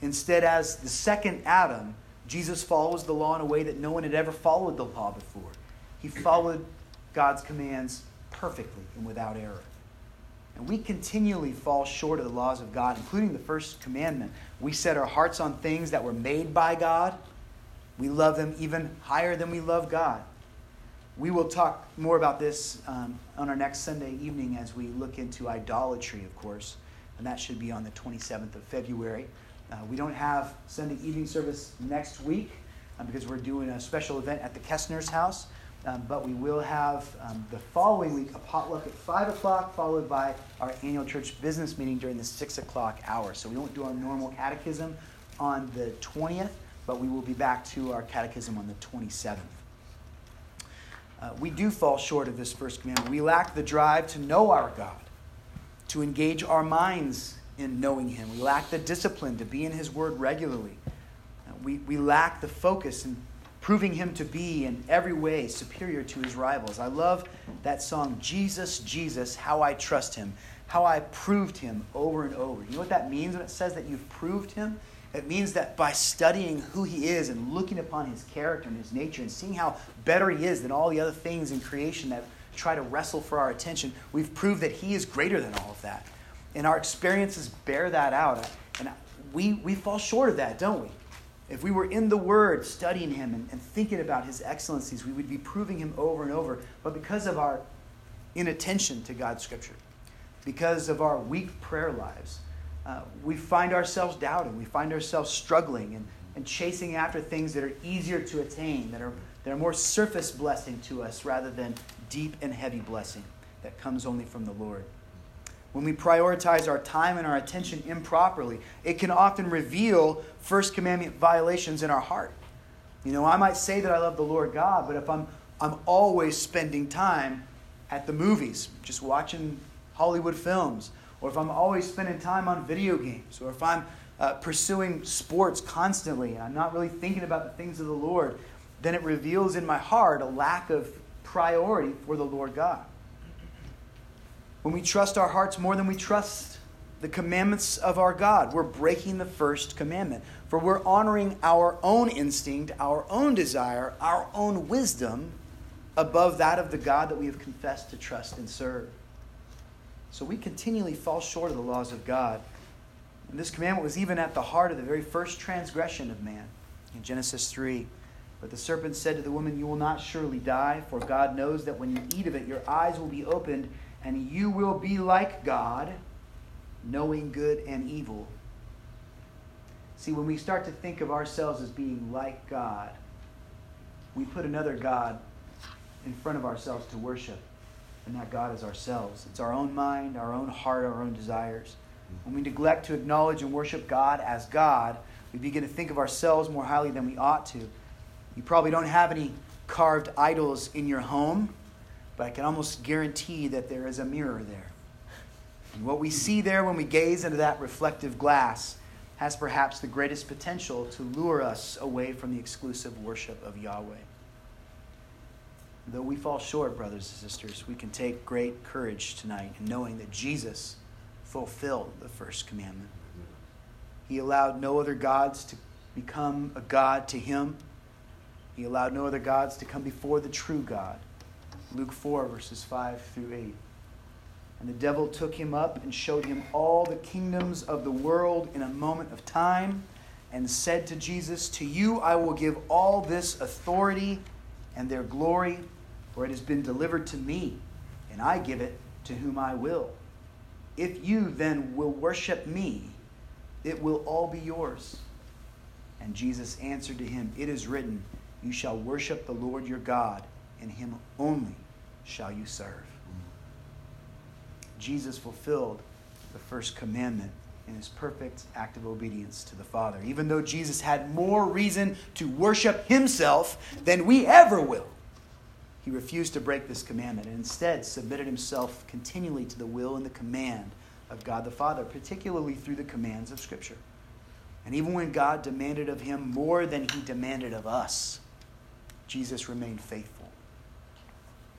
Instead, as the second Adam, Jesus follows the law in a way that no one had ever followed the law before. He followed God's commands perfectly and without error. And we continually fall short of the laws of God, including the first commandment. We set our hearts on things that were made by God. We love them even higher than we love God. We will talk more about this um, on our next Sunday evening as we look into idolatry, of course. And that should be on the twenty-seventh of February. Uh, we don't have Sunday evening service next week um, because we're doing a special event at the Kessner's house. Um, but we will have um, the following week a potluck at five o'clock, followed by our annual church business meeting during the six o'clock hour. So we won't do our normal catechism on the twentieth, but we will be back to our catechism on the twenty-seventh. Uh, we do fall short of this first commandment. We lack the drive to know our God, to engage our minds in knowing him. We lack the discipline to be in his word regularly. Uh, we, we lack the focus and proving him to be in every way superior to his rivals. I love that song, Jesus, Jesus, how I trust him, how I proved him over and over. You know what that means when it says that you've proved him? It means that by studying who he is and looking upon his character and his nature and seeing how better he is than all the other things in creation that try to wrestle for our attention, we've proved that he is greater than all of that. And our experiences bear that out. And we, we fall short of that, don't we? If we were in the Word, studying him and, and thinking about his excellencies, we would be proving him over and over. But because of our inattention to God's Scripture, because of our weak prayer lives, uh, we find ourselves doubting. We find ourselves struggling and, and chasing after things that are easier to attain, that are, that are more surface blessing to us rather than deep and heavy blessing that comes only from the Lord. When we prioritize our time and our attention improperly, it can often reveal first commandment violations in our heart. You know, I might say that I love the Lord God, but if I'm I'm always spending time at the movies, just watching Hollywood films, or if I'm always spending time on video games, or if I'm uh, pursuing sports constantly, and I'm not really thinking about the things of the Lord, then it reveals in my heart a lack of priority for the Lord God. When we trust our hearts more than we trust the commandments of our God, we're breaking the first commandment. For we're honoring our own instinct, our own desire, our own wisdom above that of the God that we have confessed to trust and serve. So we continually fall short of the laws of God. And this commandment was even at the heart of the very first transgression of man in Genesis three. But the serpent said to the woman, "You will not surely die, for God knows that when you eat of it, your eyes will be opened, and you will be like God, knowing good and evil." See, when we start to think of ourselves as being like God, we put another God in front of ourselves to worship. And that God is ourselves. It's our own mind, our own heart, our own desires. When we neglect to acknowledge and worship God as God, we begin to think of ourselves more highly than we ought to. You probably don't have any carved idols in your home, but I can almost guarantee that there is a mirror there. And what we see there when we gaze into that reflective glass has perhaps the greatest potential to lure us away from the exclusive worship of Yahweh. Though we fall short, brothers and sisters, we can take great courage tonight in knowing that Jesus fulfilled the first commandment. He allowed no other gods to become a god to him. He allowed no other gods to come before the true God. Luke four, verses five through eight. And the devil took him up and showed him all the kingdoms of the world in a moment of time, and said to Jesus, "To you I will give all this authority and their glory, for it has been delivered to me, and I give it to whom I will. If you then will worship me, it will all be yours." And Jesus answered to him, "It is written, you shall worship the Lord your God, and him only shall you serve." Jesus fulfilled the first commandment in his perfect act of obedience to the Father, even though Jesus had more reason to worship himself than we ever will. He refused to break this commandment and instead submitted himself continually to the will and the command of God the Father, particularly through the commands of Scripture. And even when God demanded of him more than he demanded of us, Jesus remained faithful.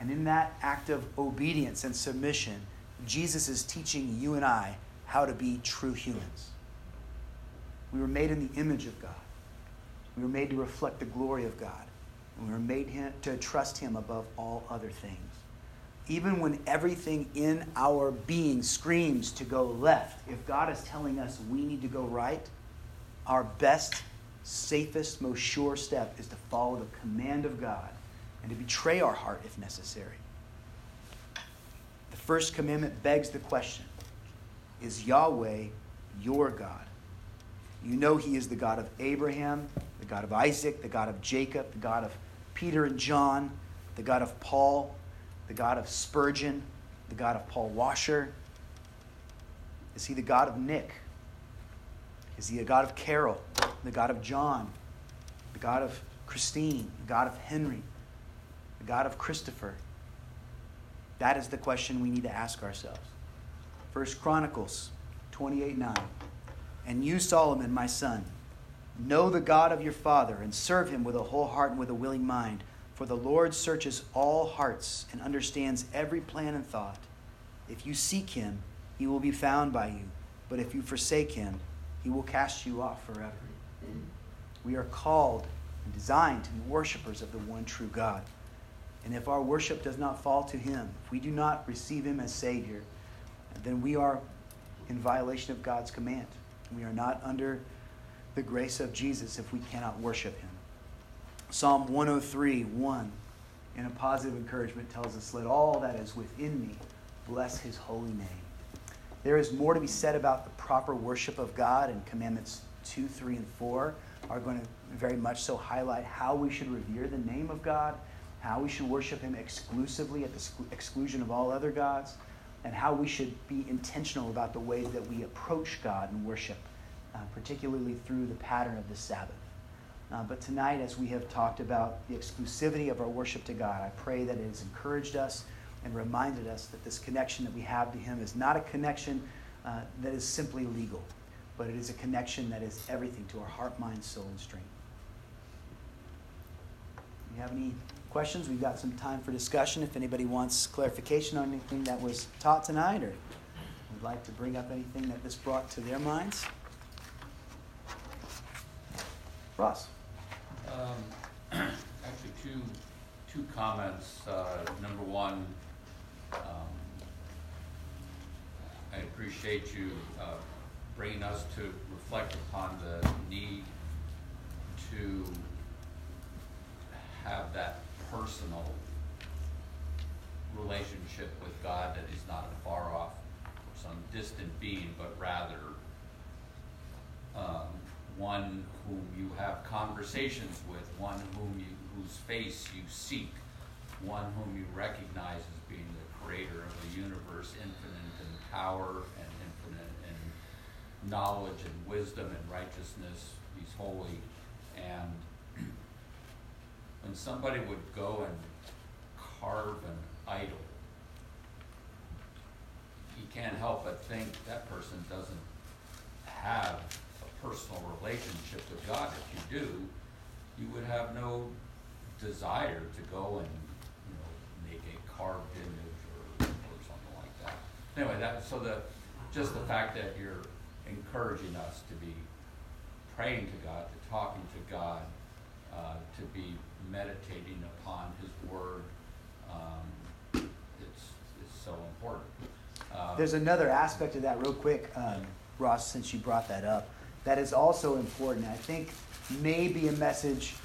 And in that act of obedience and submission, Jesus is teaching you and I how to be true humans. We were made in the image of God. We were made to reflect the glory of God. And we were made him, to trust him above all other things. Even when everything in our being screams to go left, if God is telling us we need to go right, our best, safest, most sure step is to follow the command of God and to betray our heart if necessary. The first commandment begs the question, is Yahweh your God? You know he is the God of Abraham, the God of Isaac, the God of Jacob, the God of Peter and John, the God of Paul, the God of Spurgeon, the God of Paul Washer. Is he the God of Nick? Is he the God of Carol, the God of John, the God of Christine, the God of Henry, the God of Christopher? That is the question we need to ask ourselves. First Chronicles twenty-eight nine. "And you, Solomon, my son, know the God of your father and serve him with a whole heart and with a willing mind. For the Lord searches all hearts and understands every plan and thought. If you seek him, he will be found by you. But if you forsake him, he will cast you off forever." We are called and designed to be worshipers of the one true God. And if our worship does not fall to him, if we do not receive him as Savior, then we are in violation of God's command. We are not under the grace of Jesus if we cannot worship him. Psalm one oh three, one, in a positive encouragement, tells us, "Let all that is within me bless his holy name." There is more to be said about the proper worship of God, and commandments two, three, and four are going to very much so highlight how we should revere the name of God, how we should worship him exclusively at the exclusion of all other gods, and how we should be intentional about the ways that we approach God and worship, uh, particularly through the pattern of the Sabbath. Uh, but tonight, as we have talked about the exclusivity of our worship to God, I pray that it has encouraged us and reminded us that this connection that we have to him is not a connection uh, that is simply legal, but it is a connection that is everything to our heart, mind, soul, and strength. Do you have any questions? We've got some time for discussion. If anybody wants clarification on anything that was taught tonight, or would like to bring up anything that this brought to their minds. Ross. Um, actually, two two comments. Uh, number one, um, I appreciate you uh, bringing us to reflect upon the need to have that personal relationship with God that is not a far off or some distant being, but rather um, one whom you have conversations with, one whom you, whose face you seek, one whom you recognize as being the creator of the universe, infinite in power and infinite in knowledge and wisdom and righteousness. He's holy. And when somebody would go and carve an idol, you can't help but think that person doesn't have a personal relationship with God. If you do, you would have no desire to go and, you know, make a carved image or, or something like that. Anyway, that so the just the fact that you're encouraging us to be praying to God, to talking to God, Uh, to be meditating upon his word, um, it's, it's so important. Um, There's another aspect of that real quick, um, Ross, since you brought that up, that is also important. I think maybe a message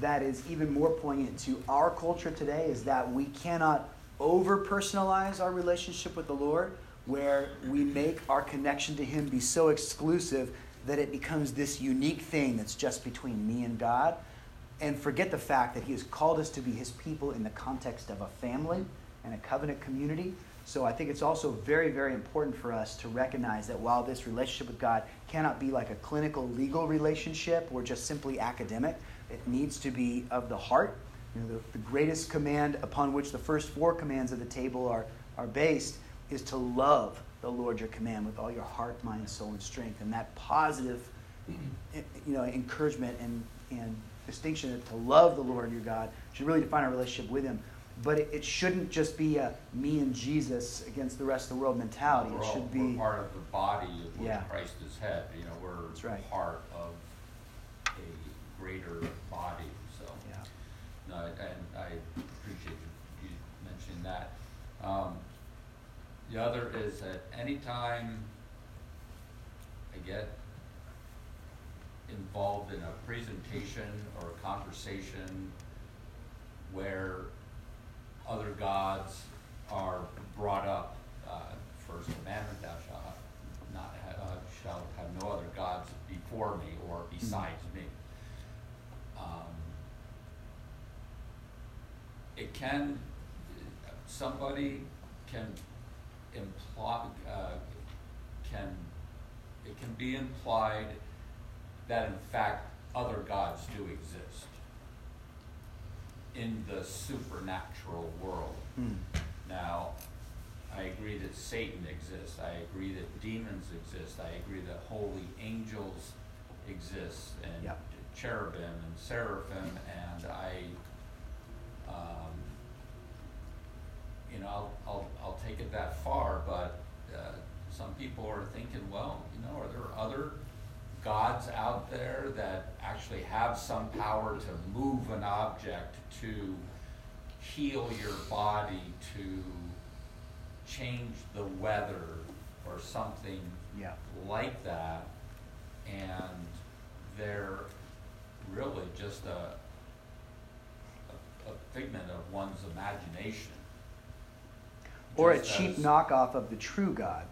that is even more poignant to our culture today is that we cannot over-personalize our relationship with the Lord, where we make our connection to him be so exclusive that it becomes this unique thing that's just between me and God, and forget the fact that he has called us to be his people in the context of a family and a covenant community. So I think it's also very, very important for us to recognize that while this relationship with God cannot be like a clinical legal relationship or just simply academic, it needs to be of the heart. You know, the, the greatest command upon which the first four commands of the table are, are based is to love the Lord your command with all your heart, mind, soul, and strength. And that positive you know, encouragement and, and distinction to love the Lord your God should really define our relationship with him. But it, it shouldn't just be a me and Jesus against the rest of the world mentality. We're it should all, be we're part of the body of which yeah. Christ is head. You know, we're That's right. part of a greater body. So, yeah. no, and I appreciate you mentioning that. Um, the other is that any time I get involved in a presentation or a conversation where other gods are brought up. Uh, First Commandment, thou shalt not have, uh, shalt have no other gods before me or besides me. Um, it can, somebody can imply, uh, can, it can be implied that in fact other gods do exist in the supernatural world. Mm. Now, I agree that Satan exists. I agree that demons exist. I agree that holy angels exist, and yep. cherubim and seraphim, and I, um, you know, I'll, I'll I'll take it that far. But uh, some people are thinking, well, you know, are there other gods out there that actually have some power to move an object, to heal your body, to change the weather or something yeah. like that, and they're really just a, a, a figment of one's imagination. Or just a cheap knockoff of the true God.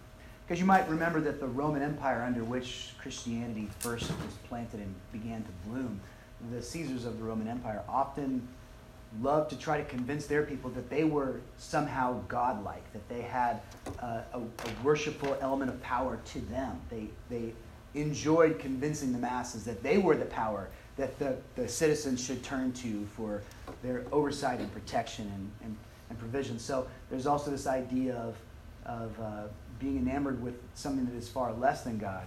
Because you might remember that the Roman Empire, under which Christianity first was planted and began to bloom, the Caesars of the Roman Empire often loved to try to convince their people that they were somehow godlike, that they had uh, a, a worshipful element of power to them. They they enjoyed convincing the masses that they were the power that the, the citizens should turn to for their oversight and protection and, and, and provision. So there's also this idea of of uh, being enamored with something that is far less than God.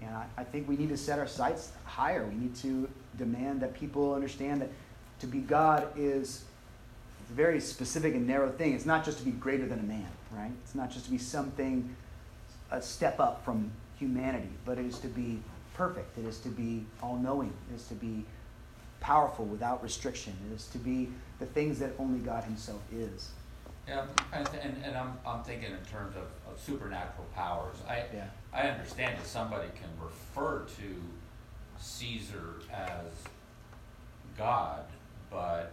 And I, I think we need to set our sights higher. We need to demand that people understand that to be God is a very specific and narrow thing. It's not just to be greater than a man, right? It's not just to be something, a step up from humanity, but it is to be perfect. It is to be all-knowing. It is to be powerful without restriction. It is to be the things that only God himself is. Yeah, and, and, and I'm I'm thinking in terms of, of supernatural powers. I yeah. I understand that somebody can refer to Caesar as God, but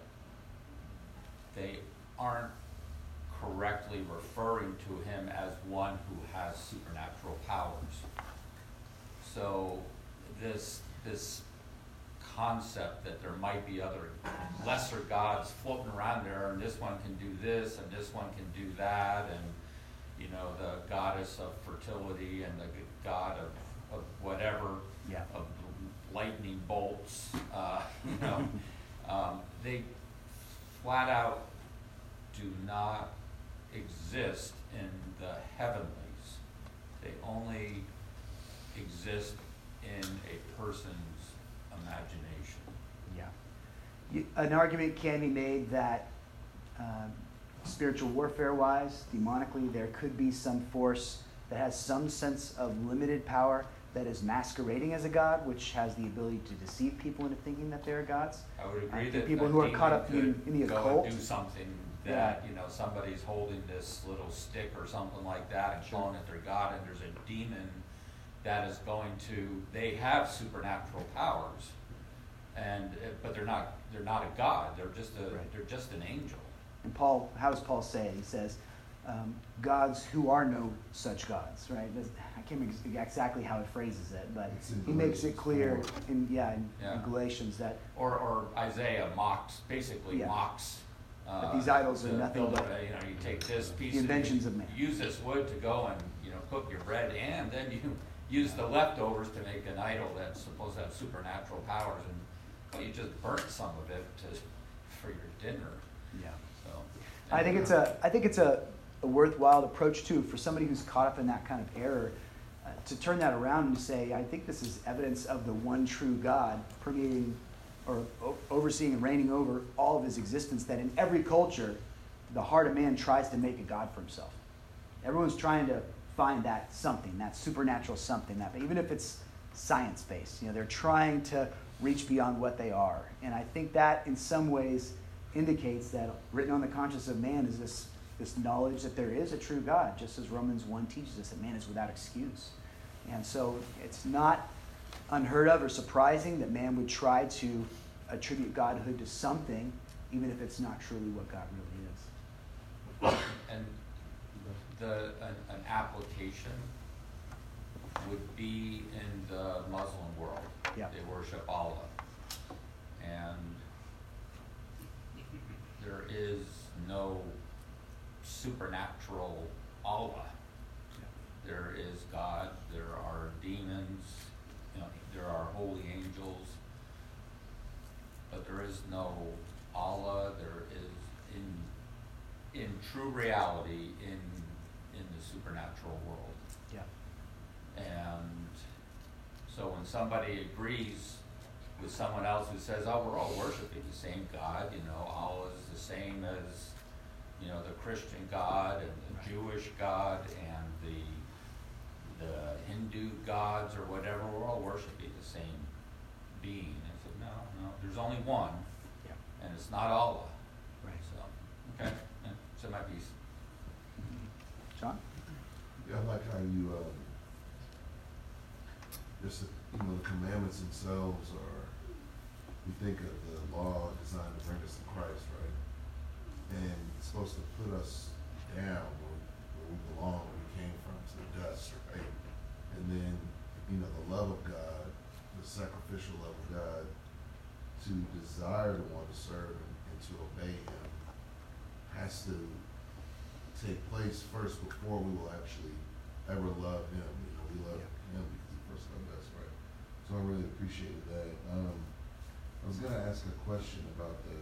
they aren't correctly referring to him as one who has supernatural powers. So this this concept that there might be other lesser gods floating around there, and this one can do this, and this one can do that, and you know, the goddess of fertility and the god of, of whatever, yeah. of lightning bolts, uh, you know, um, they flat out do not exist in the heavenlies. They only exist in a person's imagination. Yeah. You, an argument can be made that um, spiritual warfare-wise, demonically, there could be some force that has some sense of limited power that is masquerading as a god, which has the ability to deceive people into thinking that they're gods. I would agree uh, that people that who are caught up in, in the go occult and do something that yeah. you know somebody's holding this little stick or something like that and showing that they're god, and there's a demon that is going to, they have supernatural powers, and but they're not they're not a god. They're just a right. they're just an angel. And Paul, how does Paul say it? He says, um, "Gods who are no such gods." Right? I can't remember exactly how he phrases it, but he makes it clear in yeah in, yeah. in Galatians that or or Isaiah mocks basically yeah. mocks. Uh, but these idols are nothing. Builder, but, you know, you take take this piece, the inventions of man. Use this wood to go and you know cook your bread, and then you use the leftovers to make an idol that's supposed to have supernatural powers, and well, you just burnt some of it to, for your dinner. Yeah. So I think it's a I think it's a, a worthwhile approach too for somebody who's caught up in that kind of error. Uh, to turn that around and say, I think this is evidence of the one true God permeating or o- overseeing and reigning over all of his existence, that in every culture, the heart of man tries to make a God for himself. Everyone's trying to find that something, that supernatural something, that even if it's science-based, you know, they're trying to reach beyond what they are. And I think that in some ways indicates that written on the conscience of man is this This knowledge that there is a true God, just as Romans one teaches us that man is without excuse. And so it's not unheard of or surprising that man would try to attribute godhood to something, even if it's not truly what God really is. And the, an, an application would be in the Muslim world. Yeah. They worship Allah. And there is no supernatural Allah. There is God, there are demons, you know, there are holy angels, but there is no Allah. There is in in true reality in in the supernatural world. Yeah. And so when somebody agrees with someone else who says, oh, we're all worshiping the same God, you know, Allah is the same as you know, the Christian God and the Jewish God and the the Hindu gods or whatever, we're all worshiping the same being. I said, no, no, there's only one, yeah. And it's not Allah. Right. So, okay, so my piece. John? Yeah, I like how you, um, just, you know, the commandments themselves are, we think of the law designed to bring us to Christ, right? And it's supposed to put us down where, where we belong, where we came from, to the dust, right? And then, you know, the love of God, the sacrificial love of God, to desire to want to serve and, and to obey Him has to take place first before we will actually ever love Him. You know, we love yeah. Him because He first loved us, right? So I really appreciated that. Um, I was going to ask a question about the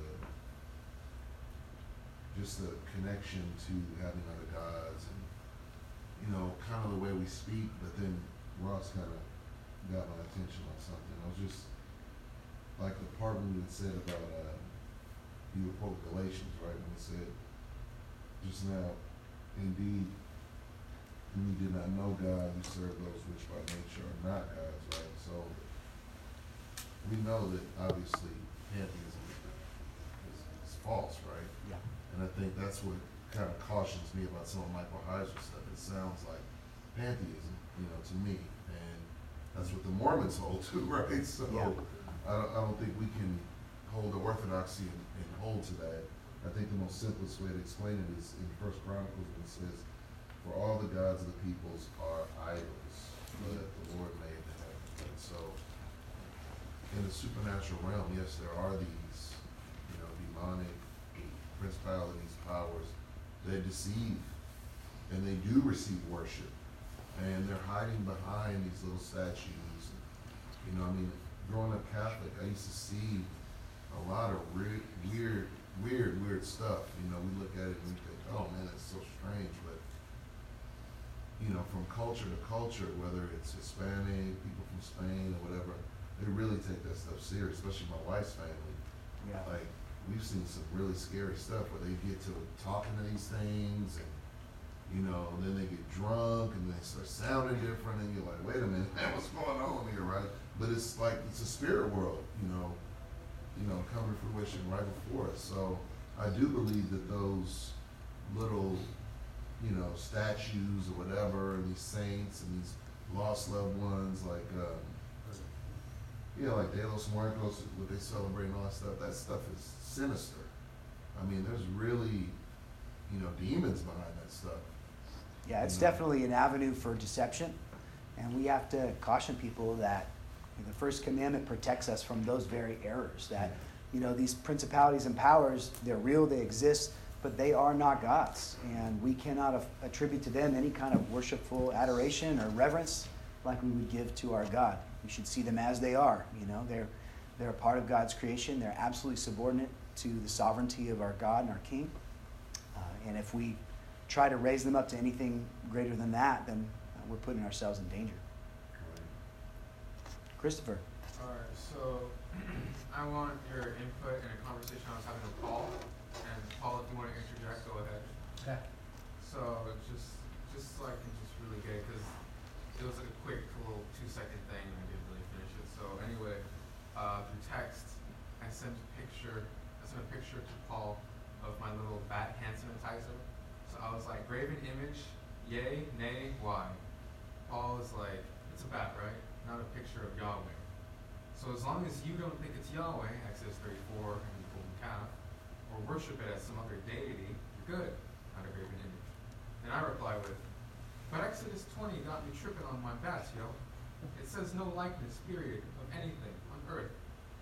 just the connection to having other gods and, you know, kind of the way we speak, but then Ross kind of got my attention on something. I was just, like the part when you had said about, uh, you were quoting Galatians, right, when it said, just now, indeed, when you did not know God, you served those which by nature are not gods, right? So, we know that, obviously, pantheism is, is false, right? Yeah. And I think that's what kind of cautions me about some of Michael Heiser's stuff. It sounds like pantheism, you know, to me. And that's what the Mormons hold too, right? So yeah. I, don't, I don't think we can hold the orthodoxy and, and hold to that. I think the most simplest way to explain it is in First Chronicles when it says, for all the gods of the peoples are idols, but the Lord made them. And so in the supernatural realm, yes, there are these, you know, demonic principalities, powers, they deceive, and they do receive worship, and they're hiding behind these little statues. You know, I mean, growing up Catholic, I used to see a lot of weird, weird, weird, weird stuff. You know, we look at it and we think, oh man, that's so strange, but, you know, from culture to culture, whether it's Hispanic, people from Spain or whatever, they really take that stuff serious, especially my wife's family. Yeah. Like, we've seen some really scary stuff where they get to talking to these things and, you know, then they get drunk and they start sounding different and you're like, wait a minute, man, what's going on here, right? But it's like, it's a spirit world, you know, you know, coming to fruition right before us. So I do believe that those little, you know, statues or whatever, and these saints and these lost loved ones, like, um, you know, like De Los Muertos, what they celebrate and all that stuff, that stuff is sinister. I mean, there's really, you know, demons behind that stuff. Yeah, it's you know? definitely an avenue for deception. And we have to caution people that the First Commandment protects us from those very errors, that, you know, these principalities and powers, they're real, they exist, but they are not gods, and we cannot attribute to them any kind of worshipful adoration or reverence like we would give to our God. We should see them as they are. You know, they're they're a part of God's creation. They're absolutely subordinate to the sovereignty of our God and our King. Uh, and if we try to raise them up to anything greater than that, then uh, we're putting ourselves in danger. Christopher. All right, so I want your input in a conversation I was having with Paul. And Paul, if you want to interject, go ahead. Okay. So just just so I can just really get it, because it was like a quick little two-second thing and I didn't really finish it. So anyway, uh, through text, I sent a picture. I sent a picture to Paul of my little bat hand sanitizer. So I was like, graven image, yay, nay, why? Paul is like, it's a bat, right? Not a picture of Yahweh. So as long as you don't think it's Yahweh, Exodus thirty-four and the golden calf, or worship it as some other deity, you're good, not a graven image. And I reply with, but Exodus twenty got me tripping on my bats, yo. It says no likeness, period, of anything on earth,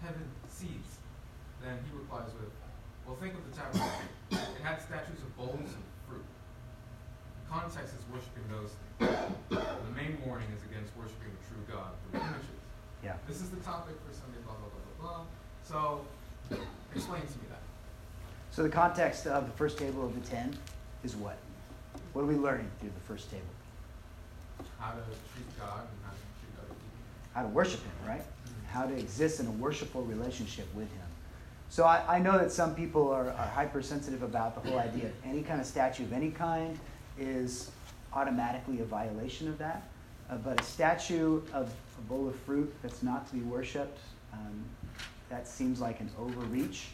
heaven, seas. Then he replies with, well, think of the tabernacle. It had statues of bowls and fruit. Context is worshiping those things. The main warning is against worshiping the true God through images. Yeah. This is the topic for Sunday, blah, blah, blah, blah, blah. So, explain to me that. So the context of the first table of the ten is what? What are we learning through the first table? How to treat God and how to treat other people. How to worship Him, right? Mm-hmm. How to exist in a worshipful relationship with Him. So I, I know that some people are, are hypersensitive about the whole idea of any kind of statue of any kind is automatically a violation of that. Uh, but a statue of a bowl of fruit that's not to be worshipped, um, that seems like an overreach.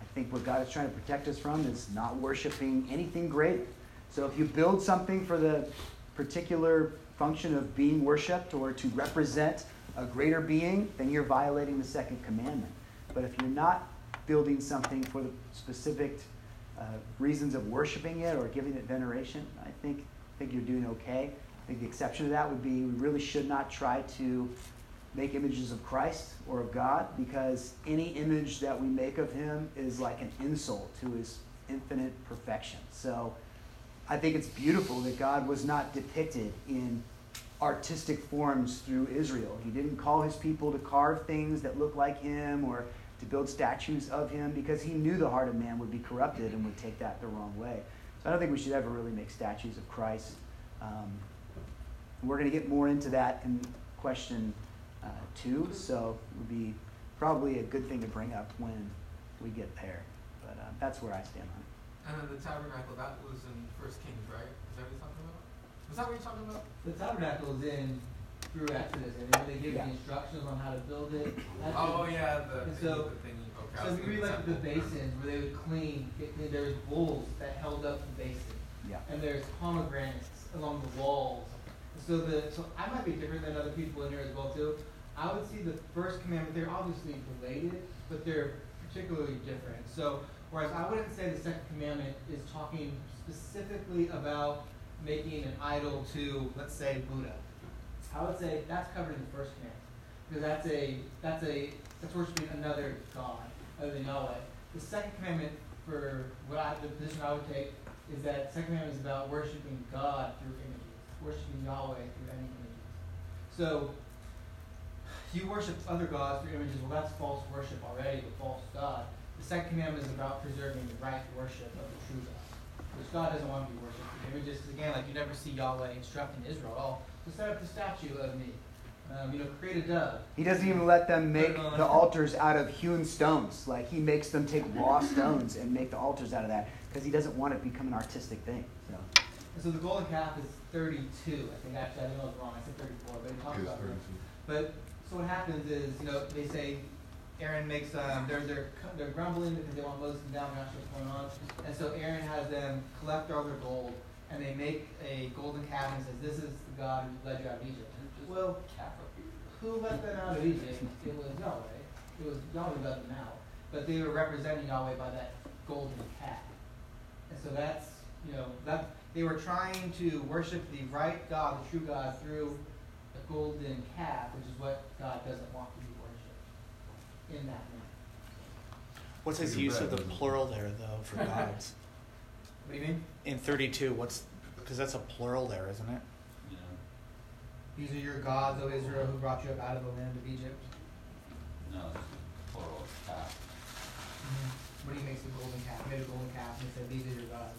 I think what God is trying to protect us from is not worshiping anything great. So if you build something for the particular function of being worshipped or to represent a greater being, then you're violating the second commandment. But if you're not building something for the specific Uh, reasons of worshiping it or giving it veneration, I think think you're doing okay. I think the exception to that would be we really should not try to make images of Christ or of God, because any image that we make of Him is like an insult to His infinite perfection. So I think it's beautiful that God was not depicted in artistic forms through Israel. He didn't call His people to carve things that look like Him or to build statues of Him, because He knew the heart of man would be corrupted and would take that the wrong way. So I don't think we should ever really make statues of Christ. Um, we're going to get more into that in question uh, two, so it would be probably a good thing to bring up when we get there. But uh, that's where I stand on it. And then the tabernacle, that was in First Kings, right? Is that what you're talking about? Is that what you're talking about? The tabernacle is in... through Exodus, and when they give yeah. the instructions on how to build it. Oh, it. yeah, the, and so, the thing. Okay, so if you read like the basins where they would clean, it, there's bowls that held up the basin, yeah. and there's pomegranates along the walls. So the so I might be different than other people in there as well too. I would see the first commandment. They're obviously related, but they're particularly different. So whereas I wouldn't say the second commandment is talking specifically about making an idol to, let's say, Buddha. I would say that's covered in the first commandment, because that's a that's a that's worshiping another God other than Yahweh. The second commandment, for what I, the position I would take, is that second commandment is about worshiping God through images, worshiping Yahweh through any images. So you worship other gods through images. Well, that's false worship already, a false God. The second commandment is about preserving the right worship of the true God, which God doesn't want to be worshipped through images. Again, like you never see Yahweh instructing Israel at all. To set up the statue of me, um, you know, create a dove. He doesn't even let them make the altars out of hewn stones. Like, he makes them take raw stones and make the altars out of that, because he doesn't want it to become an artistic thing. So, and so the golden calf is thirty-two. I think actually I don't know if it's wrong. I said thirty-four, but it talks it about it. But so what happens is, you know, they say Aaron makes um, they're they're they're grumbling because they want Moses to come down. They're not sure what's going on, and so Aaron has them collect all their gold. And they make a golden calf and says, this is the God who led you out of Egypt. Well, who let them out of Egypt? It was Yahweh. It was Yahweh who led them out. But they were representing Yahweh by that golden calf. And so that's, you know, that they were trying to worship the right God, the true God, through a golden calf, which is what God doesn't want to be worshipped in that manner. What's his use of the plural there, though, for gods? What do you mean? In thirty-two, what's, because that's a plural there, isn't it? Yeah. These are your gods, O Israel, who brought you up out of the land of Egypt. No, it's plural. It's calf. Mm-hmm. What do you make the golden calf? Made a golden calf and said, "These are your gods."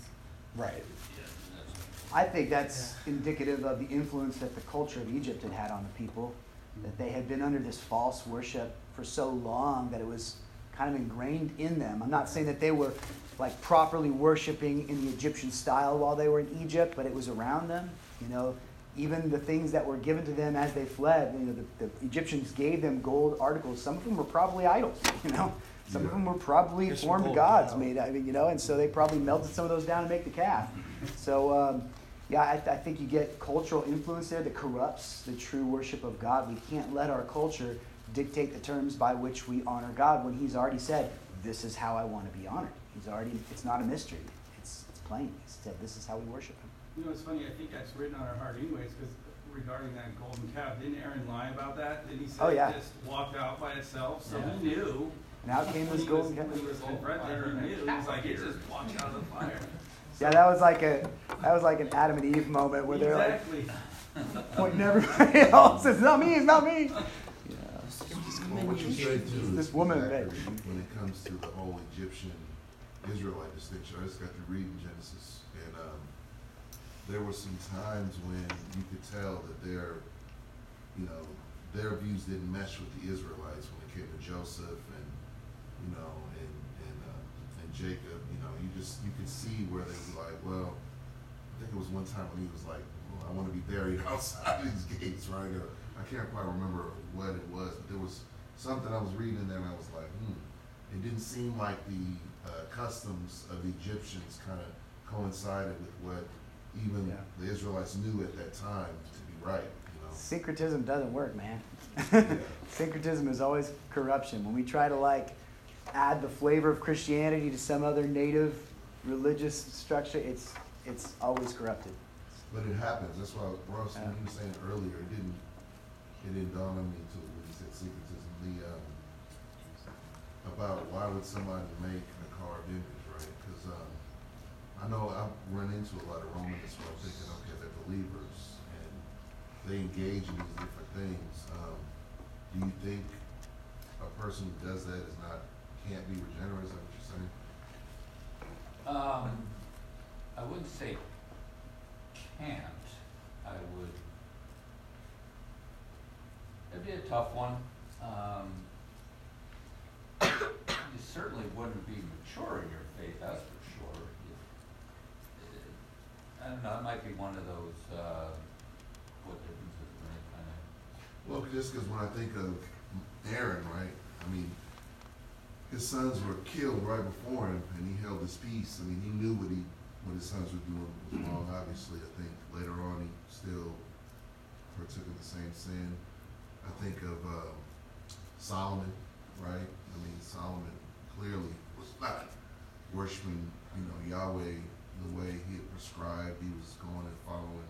Right. Yeah. I think that's yeah. indicative of the influence that the culture of Egypt had had on the people, mm-hmm. that they had been under this false worship for so long that it was kind of ingrained in them. I'm not saying that they were like properly worshiping in the Egyptian style while they were in Egypt, but it was around them. You know, even the things that were given to them as they fled, you know, the, the Egyptians gave them gold articles. Some of them were probably idols, you know. Some of them were probably There's formed gold, gods, yeah. made, I mean, you know, and so they probably melted some of those down to make the calf. So, um, yeah, I, th- I think you get cultural influence there that corrupts the true worship of God. We can't let our culture dictate the terms by which we honor God when He's already said, "This is how I want to be honored." He's already, it's not a mystery. It's, it's plain. He said, "This is how we worship Him." You know, it's funny. I think that's written on our heart anyways, because regarding that golden calf, didn't Aaron lie about that? Didn't he say oh, yeah. it just walked out by itself? So yeah. he knew. And out came this golden calf. He was old bread there and knew. He was like, it just walked out of the fire. Yeah, that was like a that was like an Adam and Eve moment where they're exactly. like pointing everybody else. It's not me. It's not me. Yeah. Well, what you say too is this woman exactly when it comes to the whole Egyptian Israelite distinction. I just got to reading Genesis, and um, there were some times when you could tell that their, you know, their views didn't mesh with the Israelites when it came to Joseph and you know and and, uh, and Jacob. You know, you just you could see where they were like, well, I think it was one time when he was like, well, I want to be buried outside these gates, right? Or, I can't quite remember what it was, but there was something I was reading in there, and I was like, hmm. It didn't seem like the uh, customs of the Egyptians kind of coincided with what even yeah. the Israelites knew at that time to be right. You know? Syncretism doesn't work, man. Yeah. Syncretism is always corruption. When we try to like add the flavor of Christianity to some other native religious structure, it's it's always corrupted. But it happens. That's why Ross, um, you were saying earlier, it didn't. It didn't dawn on me until when you said syncretism, the, um, about why would somebody make a carved image, right? Because um, I know I've run into a lot of Romanists where I'm thinking, okay, they're believers, and they engage in these different things. Um, do you think a person who does that is not, can't be regenerate, is that what you're saying? Um, I wouldn't say can't. I would It'd be a tough one. Um, you certainly wouldn't be mature in your faith, that's for sure. It, it, I don't know, it might be one of those, uh, what difference is it really kind of? Well, just because when I think of Aaron, right, I mean, his sons were killed right before him, and he held his peace. I mean, he knew what, he, what his sons were doing was wrong, obviously. I think later on he still partook of the same sin. I think of um, Solomon, right? I mean, Solomon clearly was not worshiping, you know, Yahweh the way he had prescribed. He was going and following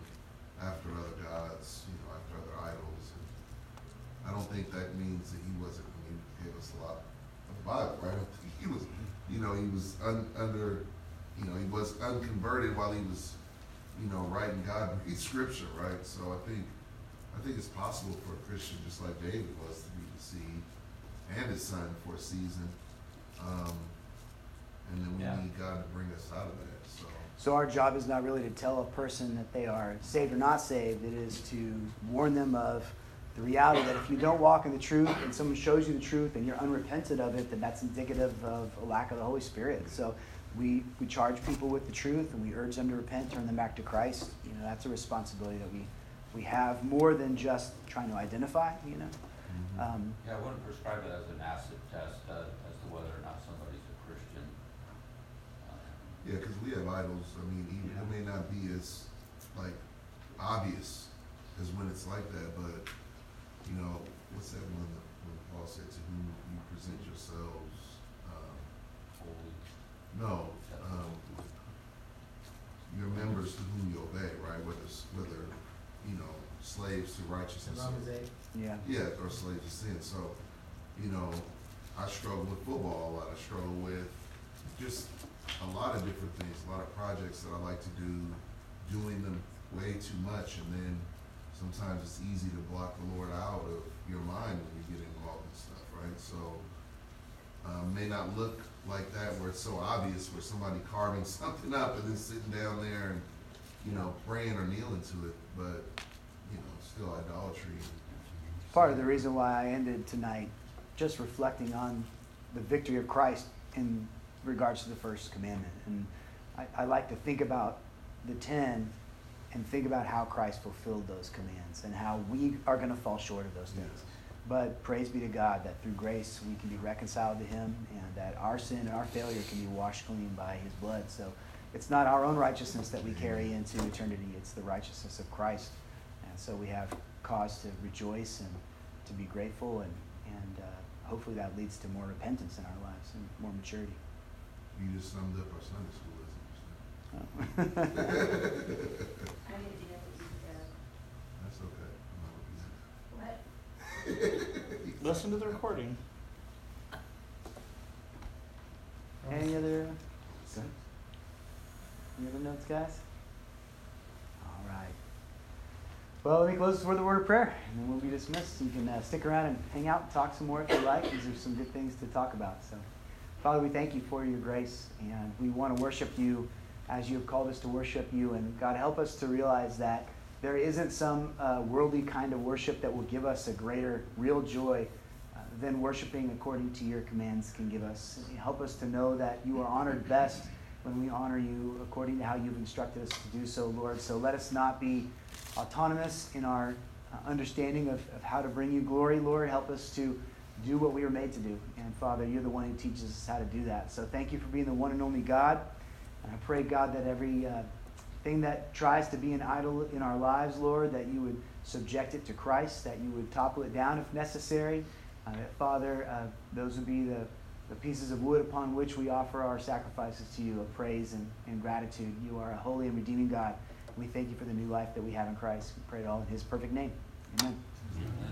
after other gods, you know, after other idols. And I don't think that means that he wasn't. I mean, he gave us a lot of the Bible, right? I don't think he was, you know, he was un, under, you know, he was unconverted while he was, you know, writing God-breathed scripture, right? So I think. I think it's possible for a Christian, just like David was, to be deceived, and his son for a season, um, and then we yeah. need God to bring us out of that. So. so our job is not really to tell a person that they are saved or not saved. It is to warn them of the reality that if you don't walk in the truth, and someone shows you the truth, and you're unrepentant of it, then that's indicative of a lack of the Holy Spirit. So we we charge people with the truth, and we urge them to repent, turn them back to Christ. You know, that's a responsibility that we. We have more than just trying to identify, you know. Mm-hmm. Um, yeah, I wouldn't prescribe it as an acid test uh, as to whether or not somebody's a Christian. Um, yeah, because we have idols. I mean, even, yeah. it may not be as like obvious as when it's like that, but you know, what's that one that when Paul said to whom you present yourselves um, holy? No, um, your members to whom you obey, right? Whether whether you know, slaves to righteousness. Yeah. Yeah, or slaves to sin. So, you know, I struggle with football a lot. I struggle with just a lot of different things, a lot of projects that I like to do, doing them way too much, and then sometimes it's easy to block the Lord out of your mind when you get involved in stuff, right? So um, may not look like that where it's so obvious, where somebody carving something up and then sitting down there and, you know, praying or kneeling to it, but, you know, still idolatry. Part of the reason why I ended tonight just reflecting on the victory of Christ in regards to the first commandment. And I, I like to think about the ten and think about how Christ fulfilled those commands and how we are going to fall short of those things. Yes. But praise be to God that through grace we can be reconciled to him, and that our sin and our failure can be washed clean by his blood. So it's not our own righteousness that we carry into eternity. It's the righteousness of Christ. And so we have cause to rejoice and to be grateful, and, and uh, hopefully that leads to more repentance in our lives and more maturity. You just summed up our Sunday school. Oh. I didn't deal with you, Dad. That's okay. I'm not repeating. What? Listen to the recording. Any other? Okay. Any other notes, guys? All right. Well, let me close this with a word of prayer, and then we'll be dismissed. You can uh, stick around and hang out and talk some more if you like. These are some good things to talk about. So, Father, we thank you for your grace, and we want to worship you as you have called us to worship you. And God, help us to realize that there isn't some uh, worldly kind of worship that will give us a greater real joy uh, than worshiping according to your commands can give us. Help us to know that you are honored best when we honor you according to how you've instructed us to do so, Lord. So let us not be autonomous in our uh, understanding of, of how to bring you glory, Lord. Help us to do what we were made to do. And Father, you're the one who teaches us how to do that. So thank you for being the one and only God. And I pray, God, that every uh, thing that tries to be an idol in our lives, Lord, that you would subject it to Christ, that you would topple it down if necessary. Uh, that, Father, uh, those would be the, the pieces of wood upon which we offer our sacrifices to you of praise and, and gratitude. You are a holy and redeeming God. We thank you for the new life that we have in Christ. We pray it all in his perfect name. Amen. Amen.